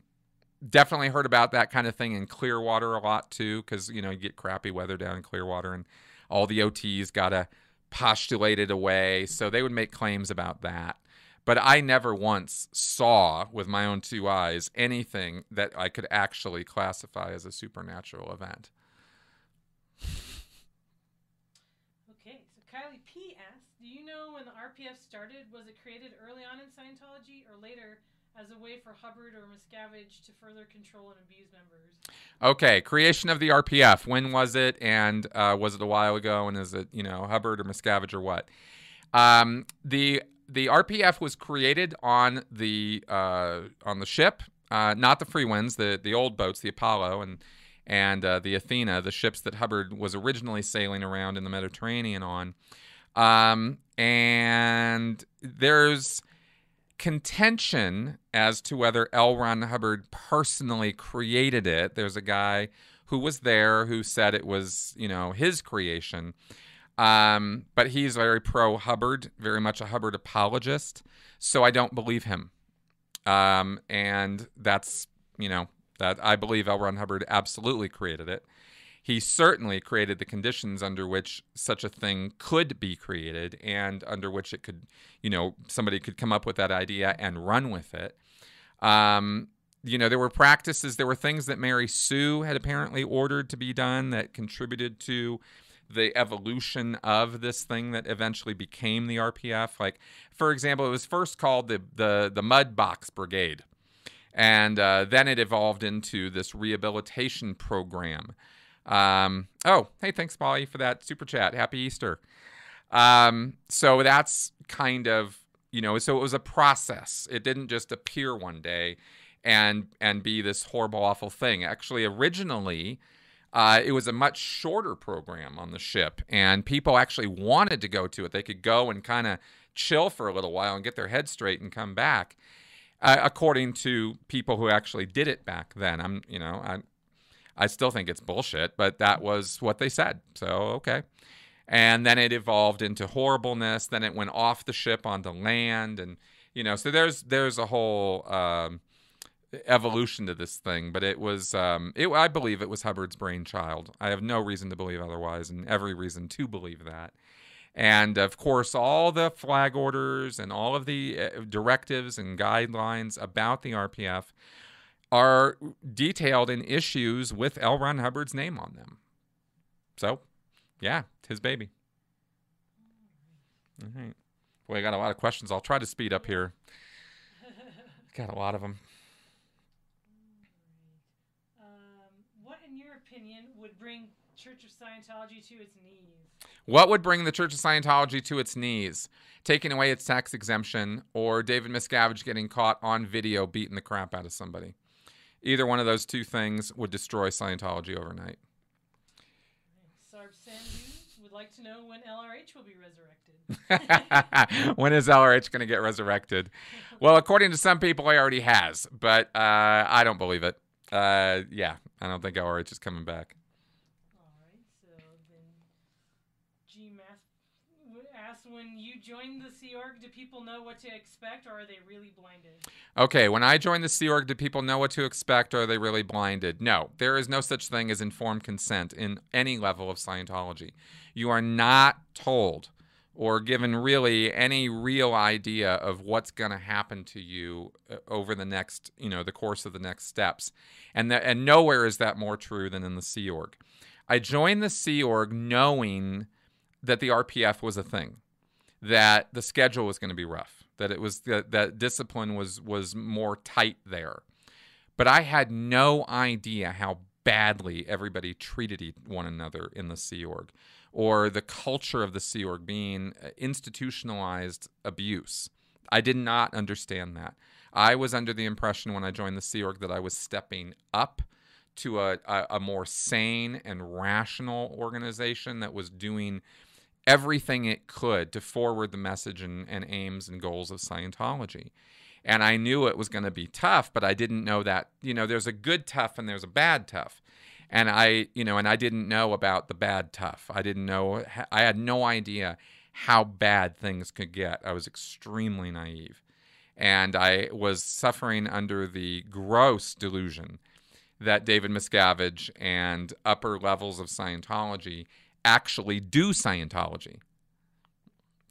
Definitely heard about that kind of thing in Clearwater a lot, too, because, you know, you get crappy weather down in Clearwater and all the O Ts got to postulate it away. So they would make claims about that. But I never once saw with my own two eyes anything that I could actually classify as a supernatural event. Okay, so Kylie P. asks, do you know when the R P F started? Was it created early on in Scientology or later as a way for Hubbard or Miscavige to further control and abuse members? Okay, creation of the R P F. When was it, and uh, was it a while ago, and is it, you know, Hubbard or Miscavige or what? Um, the the R P F was created on the uh, on the ship, uh, not the Free Winds, the the old boats, the Apollo and and uh, the Athena, the ships that Hubbard was originally sailing around in the Mediterranean on. Um, and there's contention as to whether L. Ron Hubbard personally created it. There's a guy who was there who said it was, you know, his creation. Um, but he's very pro-Hubbard, very much a Hubbard apologist. So I don't believe him. Um, and that's, you know, that I believe L. Ron Hubbard absolutely created it. He certainly created the conditions under which such a thing could be created and under which it could, you know, somebody could come up with that idea and run with it. Um, you know, there were practices, there were things that Mary Sue had apparently ordered to be done that contributed to the evolution of this thing that eventually became the R P F. Like, for example, it was first called the the, the Mud Box Brigade. And uh, then it evolved into this rehabilitation program. Um, oh, hey, thanks, Molly, for that super chat. Happy Easter. Um, so that's kind of, you know, so it was a process. It didn't just appear one day and and be this horrible, awful thing. Actually, originally, uh, it was a much shorter program on the ship, and people actually wanted to go to it. They could go and kind of chill for a little while and get their head straight and come back, uh, according to people who actually did it back then. I'm, you know, I, I still think it's bullshit, but that was what they said. So, okay. And then it evolved into horribleness. Then it went off the ship onto land, and you know, so there's there's a whole um, evolution to this thing. But it was, um, it, I believe, it was Hubbard's brainchild. I have no reason to believe otherwise, and every reason to believe that. And of course, all the flag orders and all of the directives and guidelines about the R P F are detailed in issues with L. Ron Hubbard's name on them. So. Yeah, it's his baby. All right. Boy, I got a lot of questions. I'll try to speed up here. Got a lot of them. All right. Um, what, in your opinion, would bring Church of Scientology to its knees? What would bring the Church of Scientology to its knees? Taking away its tax exemption, or David Miscavige getting caught on video beating the crap out of somebody. Either one of those two things would destroy Scientology overnight. Sarv Sandhu would like to know when L R H will be resurrected. When is L R H going to get resurrected? Well, according to some people, he already has, but uh, I don't believe it. Uh, yeah, I don't think L R H is coming back. All right, so then G-Math asks, when you joined the Sea Org, do people know what to expect, or are they really blinded? Okay, when I joined the Sea Org, do people know what to expect, or are they really blinded? No, there is no such thing as informed consent in any level of Scientology. You are not told or given really any real idea of what's going to happen to you over the next, you know, the course of the next steps. And, the, and nowhere is that more true than in the Sea Org. I joined the Sea Org knowing that the R P F was a thing, that the schedule was going to be rough, that it was that, that discipline was was more tight there. But I had no idea how badly everybody treated one another in the Sea Org, or the culture of the Sea Org being institutionalized abuse. I did not understand that. I was under the impression when I joined the Sea Org that I was stepping up to a, a, a more sane and rational organization that was doing everything it could to forward the message and, and aims and goals of Scientology. And I knew it was going to be tough, but I didn't know that, you know, there's a good tough and there's a bad tough. And I, you know, and I didn't know about the bad tough. I didn't know, I had no idea how bad things could get. I was extremely naive. And I was suffering under the gross delusion that David Miscavige and upper levels of Scientology actually do Scientology,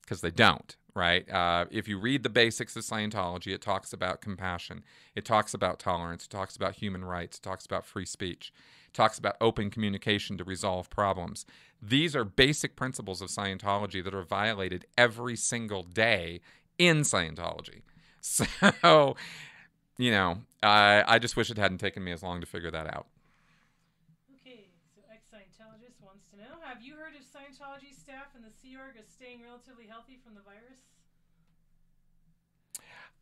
because they don't, right? Uh, if you read the basics of Scientology, it talks about compassion. It talks about tolerance. It talks about human rights. It talks about free speech. It talks about open communication to resolve problems. These are basic principles of Scientology that are violated every single day in Scientology. So, you know, uh, I just wish it hadn't taken me as long to figure that out. Have you heard of Scientology staff in the Sea Org as staying relatively healthy from the virus?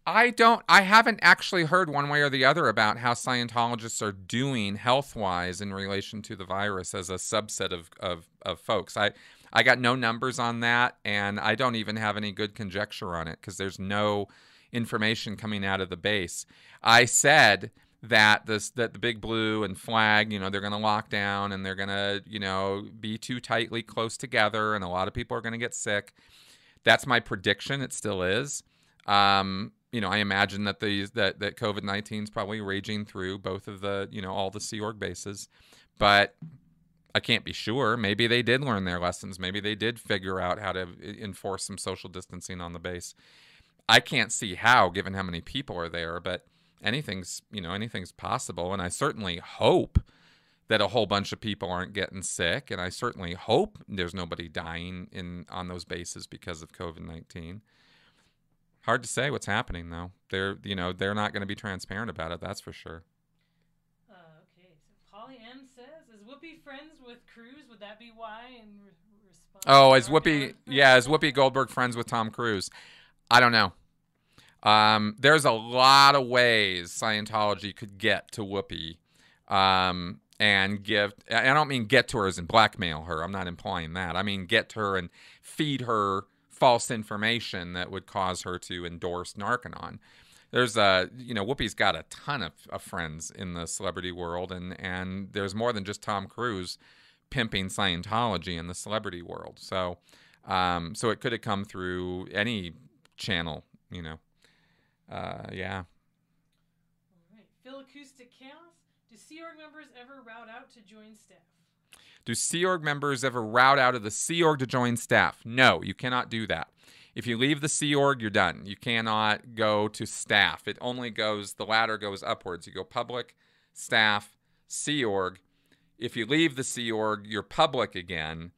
I don't. I haven't actually heard one way or the other about how Scientologists are doing health-wise in relation to the virus as a subset of, of, of folks. I, I got no numbers on that, and I don't even have any good conjecture on it because there's no information coming out of the base. I said... That this that the Big Blue and Flag, you know, they're going to lock down and they're going to, you know, be too tightly close together, and a lot of people are going to get sick. That's my prediction. It still is. Um, you know, I imagine that the that that COVID nineteen is probably raging through both of the, you know, all the Sea Org bases, but I can't be sure. Maybe they did learn their lessons. Maybe they did figure out how to enforce some social distancing on the base. I can't see how, given how many people are there, but anything's, you know, anything's possible. And I certainly hope that a whole bunch of people aren't getting sick. And I certainly hope there's nobody dying in on those bases because of COVID nineteen. Hard to say what's happening, though. They're, you know, they're not going to be transparent about it. That's for sure. Uh, okay. So Polly M says, "Is Whoopi friends with Cruise? Would that be why?" And re response. Oh, is Whoopi? Yeah, is Whoopi Goldberg friends with Tom Cruise? I don't know. Um, there's a lot of ways Scientology could get to Whoopi, um, and give. I don't mean get to her as in blackmail her. I'm not implying that. I mean get to her and feed her false information that would cause her to endorse Narcanon. There's a, you know, Whoopi's got a ton of, of friends in the celebrity world, and and there's more than just Tom Cruise pimping Scientology in the celebrity world. So, um, so it could have come through any channel, you know. Uh, yeah. All right. Phil Acoustic Chaos. Do Sea Org members ever route out to join staff? Do Sea Org members ever route out of the Sea Org to join staff? No, you cannot do that. If you leave the Sea Org, you're done. You cannot go to staff. It only goes, the ladder goes upwards. You go public, staff, Sea Org. If you leave the Sea Org, you're public again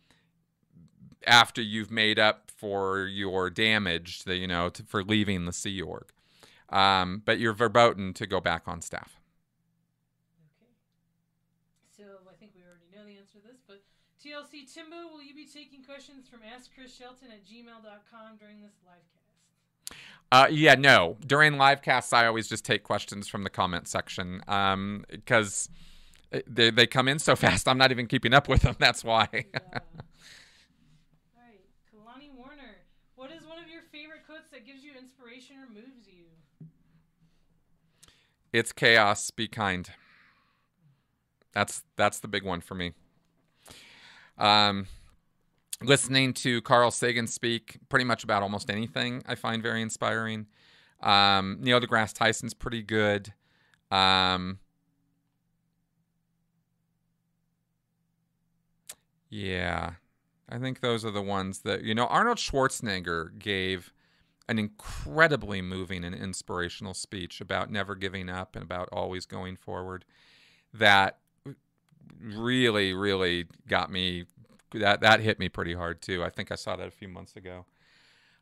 after you've made up for your damage, to, you know, to, for leaving the Sea Org. Um, but you're verboten to go back on staff. T L C Timbo, will you be taking questions from ask chris shelton at gmail dot com during this live cast? Uh, yeah, no. During live casts, I always just take questions from the comment section because um, they, they come in so fast, I'm not even keeping up with them. That's why. Yeah. All right. Kalani Warner, what is one of your favorite quotes that gives you inspiration or moves you? It's chaos. Be kind. That's, that's the big one for me. Um, listening to Carl Sagan speak pretty much about almost anything I find very inspiring. Um, Neil deGrasse Tyson's pretty good. Um, yeah, I think those are the ones that, you know, Arnold Schwarzenegger gave an incredibly moving and inspirational speech about never giving up and about always going forward that really, really got me. That that hit me pretty hard too. I think I saw that a few months ago.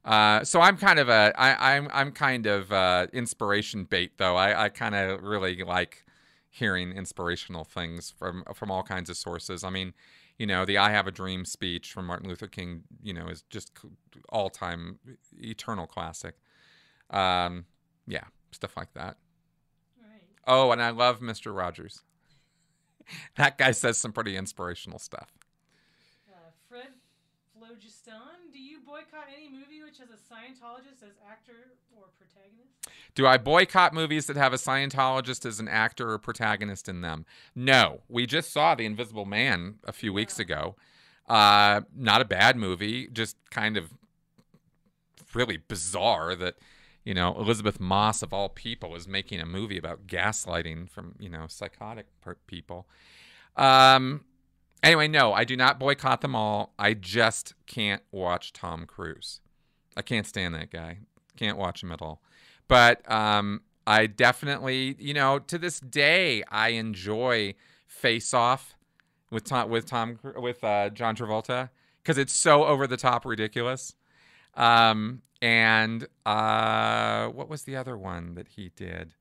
Uh, so I'm kind of a I, I'm I'm kind of uh, inspiration bait though. I, I kind of really like hearing inspirational things from from all kinds of sources. I mean, you know, the "I Have a Dream" speech from Martin Luther King, you know, is just all time eternal classic. Um, yeah, stuff like that. Right. Oh, and I love Mister Rogers. That guy says some pretty inspirational stuff. Uh, Fred Flogiston, do you boycott any movie which has a Scientologist as actor or protagonist? Do I boycott movies that have a Scientologist as an actor or protagonist in them? No. We just saw The Invisible Man a few weeks yeah. ago. Uh, not a bad movie, just kind of really bizarre that, you know, Elizabeth Moss, of all people, is making a movie about gaslighting from, you know, psychotic people. Um, anyway, no, I do not boycott them all. I just can't watch Tom Cruise. I can't stand that guy. Can't watch him at all. But um, I definitely, you know, to this day, I enjoy Face Off with Tom, with Tom, with uh, John Travolta because it's so over the top ridiculous. Um, and, uh, what was the other one that he did?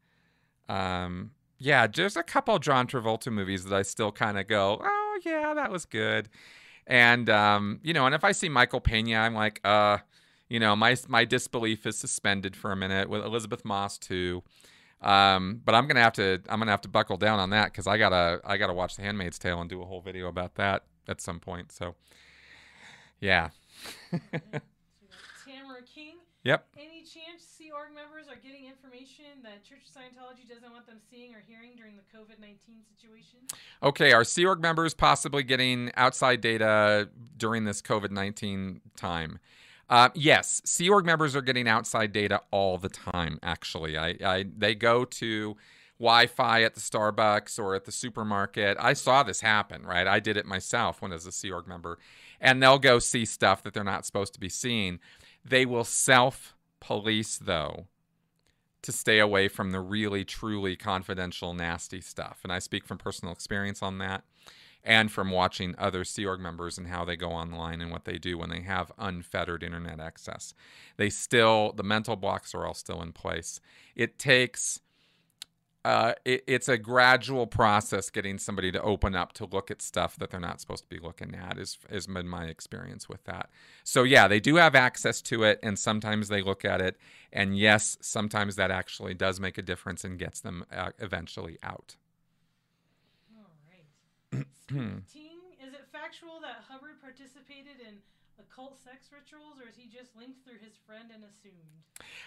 Um, yeah, there's a couple John Travolta movies that I still kind of go, oh yeah, that was good. And, um, you know, and if I see Michael Pena, I'm like, uh, you know, my, my disbelief is suspended for a minute. With Elizabeth Moss too. Um, but I'm going to have to, I'm going to have to buckle down on that. Cause I gotta, I gotta watch The Handmaid's Tale and do a whole video about that at some point. So yeah. King. Yep. Any chance Sea Org members are getting information that Church of Scientology doesn't want them seeing or hearing during the COVID nineteen situation? Okay, are Sea Org members possibly getting outside data during this COVID nineteen time? Uh, yes, Sea Org members are getting outside data all the time, actually. I, I they go to Wi-Fi at the Starbucks or at the supermarket. I saw this happen, right? I did it myself when I was a Sea Org member. And they'll go see stuff that they're not supposed to be seeing. They will self-police, though, to stay away from the really, truly confidential, nasty stuff. And I speak from personal experience on that and from watching other Sea Org members and how they go online and what they do when they have unfettered internet access. They still, the mental blocks are all still in place. It takes, uh, it, it's a gradual process getting somebody to open up to look at stuff that they're not supposed to be looking at, is, is been my experience with that. So yeah, they do have access to it, and sometimes they look at it. And yes, sometimes that actually does make a difference and gets them uh, eventually out. Is it factual that Hubbard participated in occult sex rituals, or is he just linked through his friend and assumed?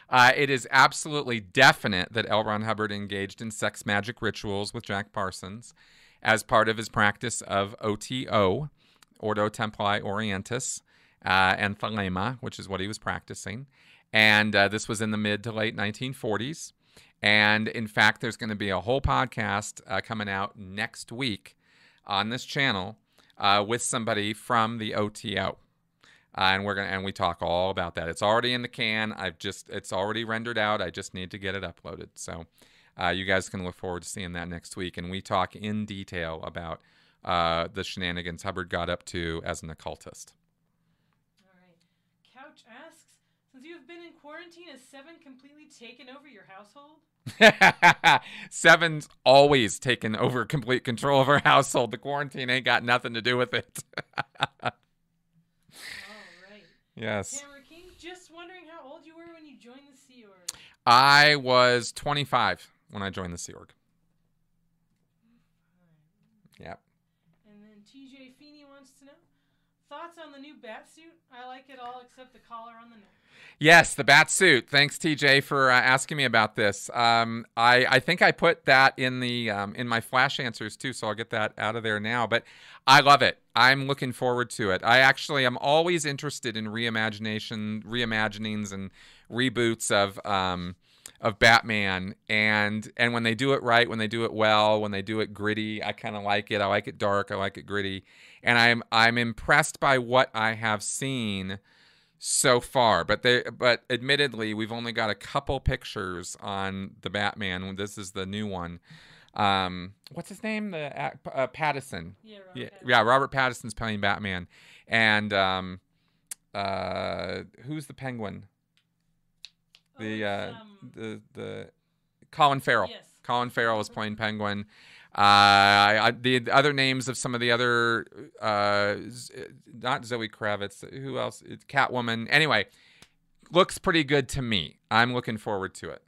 Uh, it is absolutely definite that L. Ron Hubbard engaged in sex magic rituals with Jack Parsons as part of his practice of O T O, Ordo Templi Orientis, uh, and Thelema, which is what he was practicing. And uh, this was in the mid to late nineteen forties. And in fact, there's going to be a whole podcast uh, coming out next week on this channel uh, with somebody from the O T O, uh, and we're gonna and we talk all about that. It's already in the can. I've just it's already rendered out. I just need to get it uploaded. So uh, you guys can look forward to seeing that next week. And we talk in detail about uh, the shenanigans Hubbard got up to as an occultist. All right. Couch asks, since you've been in quarantine, has Seven completely taken over your household? Seven's always taken over complete control of her household. The quarantine ain't got nothing to do with it. All right. Yes. Tamara King, just wondering how old you were when you joined the Sea Org. I was twenty-five when I joined the Sea Org. Yep. And then T J Feeney wants to know, thoughts on the new bat suit? I like it all except the collar on the neck. Yes, the bat suit. Thanks, T J, for uh, asking me about this. Um, I, I think I put that in the um, in my flash answers too, so I'll get that out of there now. But I love it. I'm looking forward to it. I actually am always interested in reimagination, reimaginings, and reboots of um, of Batman. And and when they do it right, when they do it well, when they do it gritty, I kind of like it. I like it dark. I like it gritty. And I'm I'm impressed by what I have seen so far, but they but admittedly we've only got a couple pictures on the Batman. This is the new one. Um, what's his name? The uh, uh, Pattinson. Yeah, Robert yeah, Pattinson. Yeah, Robert Pattinson's playing Batman, and um, uh, who's the Penguin? The oh, uh, um, the the Colin Farrell. Yes. Colin Farrell is playing Penguin. Uh, I, I, the other names of some of the other, uh, not Zoe Kravitz, who else? It's Catwoman. Anyway, looks pretty good to me. I'm looking forward to it.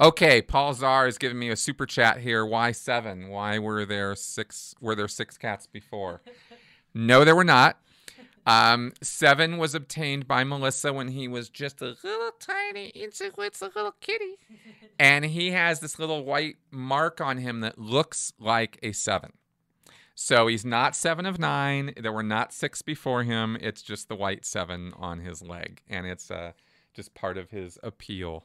Okay, Paul Czar is giving me a super chat here. Why seven? Why were there six? Were there six cats before? No, there were not. Um, Seven was obtained by Melissa when he was just a little tiny, insignificant little kitty. And he has this little white mark on him that looks like a seven. So he's not seven of nine. There were not six before him. It's just the white seven on his leg. And it's uh, just part of his appeal.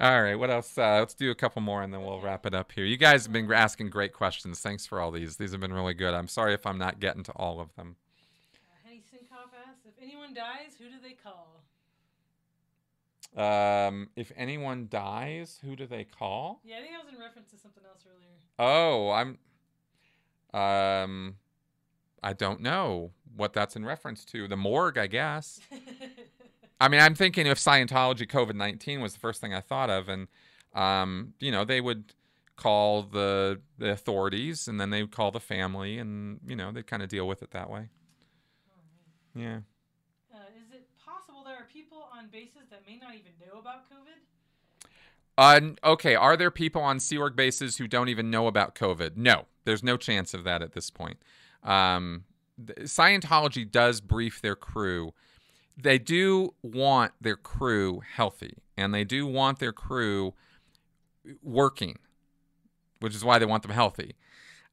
All right, what else? Uh, let's do a couple more, and then we'll wrap it up here. You guys have been asking great questions. Thanks for all these. These have been really good. I'm sorry if I'm not getting to all of them. Uh, Henny Sinkoff asks, if anyone dies, who do they call? Um, if anyone dies, who do they call? Yeah, I think I was in reference to something else earlier. Oh, I'm... Um, I don't know what that's in reference to. The morgue, I guess. I mean, I'm thinking if Scientology COVID nineteen was the first thing I thought of, and, um, you know, they would call the, the authorities, and then they would call the family, and, you know, they'd kind of deal with it that way. Oh, yeah. Uh, is it possible there are people on bases that may not even know about COVID? Uh, okay, are there people on Sea Org bases who don't even know about COVID? No, there's no chance of that at this point. Um, Scientology does brief their crew. They do want their crew healthy, and they do want their crew working, which is why they want them healthy.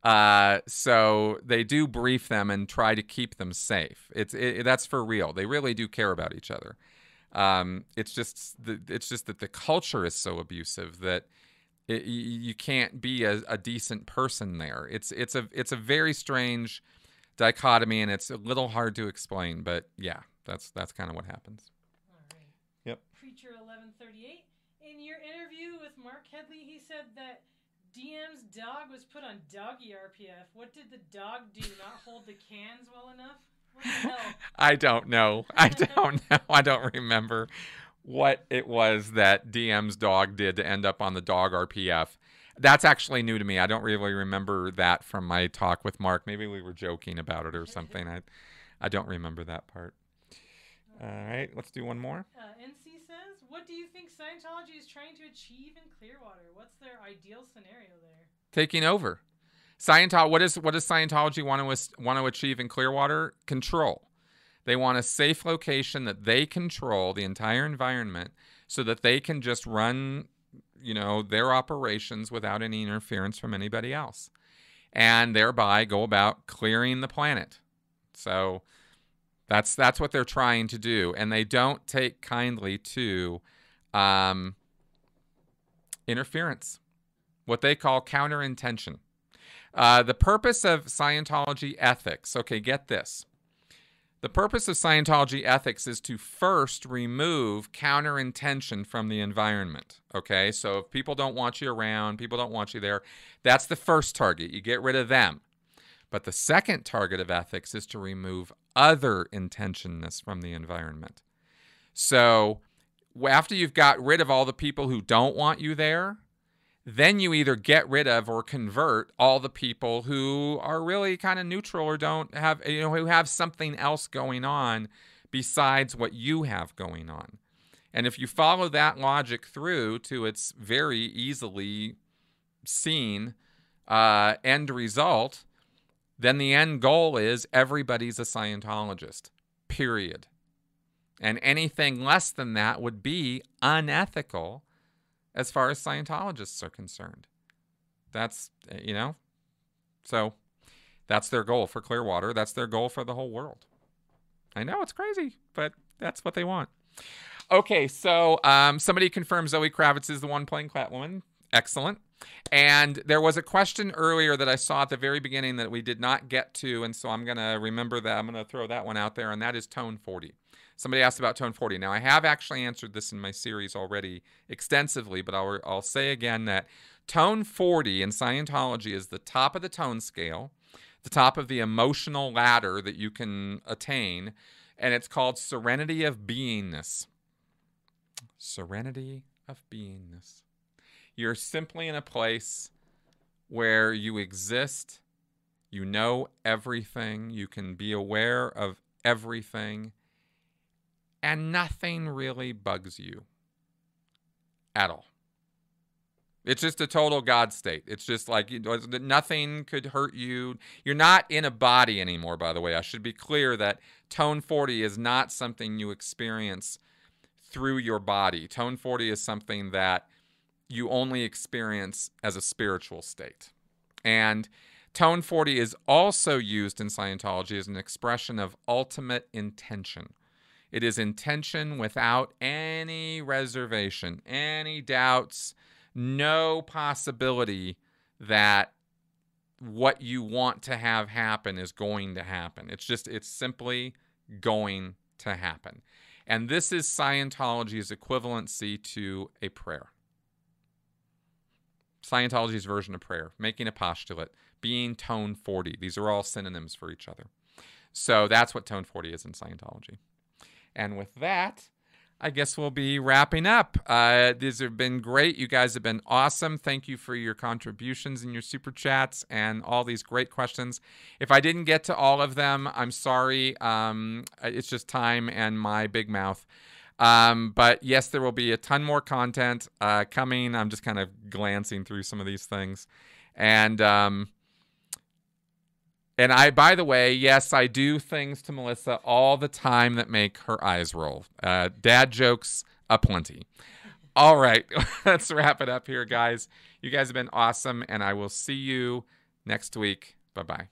Uh, so they do brief them and try to keep them safe. It's it, that's for real. They really do care about each other. Um, it's just the, it's just that the culture is so abusive that it, you can't be a, a decent person there. It's it's a it's a very strange dichotomy, and it's a little hard to explain. But yeah. That's that's kind of what happens. All Yep. Preacher eleven thirty-eight. In your interview with Mark Headley, he said that D M's dog was put on doggy R P F. What did the dog do? Not hold the cans well enough? What the hell? I don't know. I don't know. I don't remember what it was that D M's dog did to end up on the dog R P F. That's actually new to me. I don't really remember that from my talk with Mark. Maybe we were joking about it or something. I, I don't remember that part. All right, let's do one more. Uh, N C says, what do you think Scientology is trying to achieve in Clearwater? What's their ideal scenario there? Taking over. Scientology, what, is, what does Scientology want to, want to achieve in Clearwater? Control. They want a safe location that they control the entire environment so that they can just run, you know, their operations without any interference from anybody else, and thereby go about clearing the planet. So that's that's what they're trying to do, and they don't take kindly to um, interference, what they call counter-intention. Uh, the purpose of Scientology ethics, okay, get this. The purpose of Scientology ethics is to first remove counter-intention from the environment, okay? So if people don't want you around, people don't want you there, that's the first target. You get rid of them. But the second target of ethics is to remove other intentionness from the environment. So after you've got rid of all the people who don't want you there, then you either get rid of or convert all the people who are really kind of neutral or don't have, you know, who have something else going on besides what you have going on. And if you follow that logic through to its very easily seen uh, end result, then the end goal is everybody's a Scientologist, period. And anything less than that would be unethical as far as Scientologists are concerned. That's, you know, so that's their goal for Clearwater. That's their goal for the whole world. I know it's crazy, but that's what they want. Okay, so um, somebody confirmed Zoe Kravitz is the one playing Catwoman. Excellent. And there was a question earlier that I saw at the very beginning that we did not get to, and so I'm going to remember that. I'm going to throw that one out there, and that is Tone forty. Somebody asked about Tone forty. Now, I have actually answered this in my series already extensively, but I'll, I'll say again that Tone forty in Scientology is the top of the tone scale, the top of the emotional ladder that you can attain, and it's called Serenity of Beingness. Serenity of Beingness. You're simply in a place where you exist, you know everything, you can be aware of everything, and nothing really bugs you at all. It's just a total God state. It's just like you, nothing could hurt you. You're not in a body anymore, by the way. I should be clear that Tone forty is not something you experience through your body. Tone forty is something that you only experience as a spiritual state. And Tone forty is also used in Scientology as an expression of ultimate intention. It is intention without any reservation, any doubts, no possibility that what you want to have happen is going to happen. It's just, it's simply going to happen. And this is Scientology's equivalency to a prayer. Scientology's version of prayer, making a postulate, being Tone forty. These are all synonyms for each other. So that's what Tone forty is in Scientology. And with that, I guess we'll be wrapping up. Uh, these have been great. You guys have been awesome. Thank you for your contributions and your super chats and all these great questions. If I didn't get to all of them, I'm sorry. Um, it's just time and my big mouth. Um, but yes, there will be a ton more content uh, coming. I'm just kind of glancing through some of these things. And um, and I, by the way, yes, I do things to Melissa all the time that make her eyes roll. Uh, dad jokes aplenty. All right, let's wrap it up here, guys. You guys have been awesome, and I will see you next week. Bye-bye.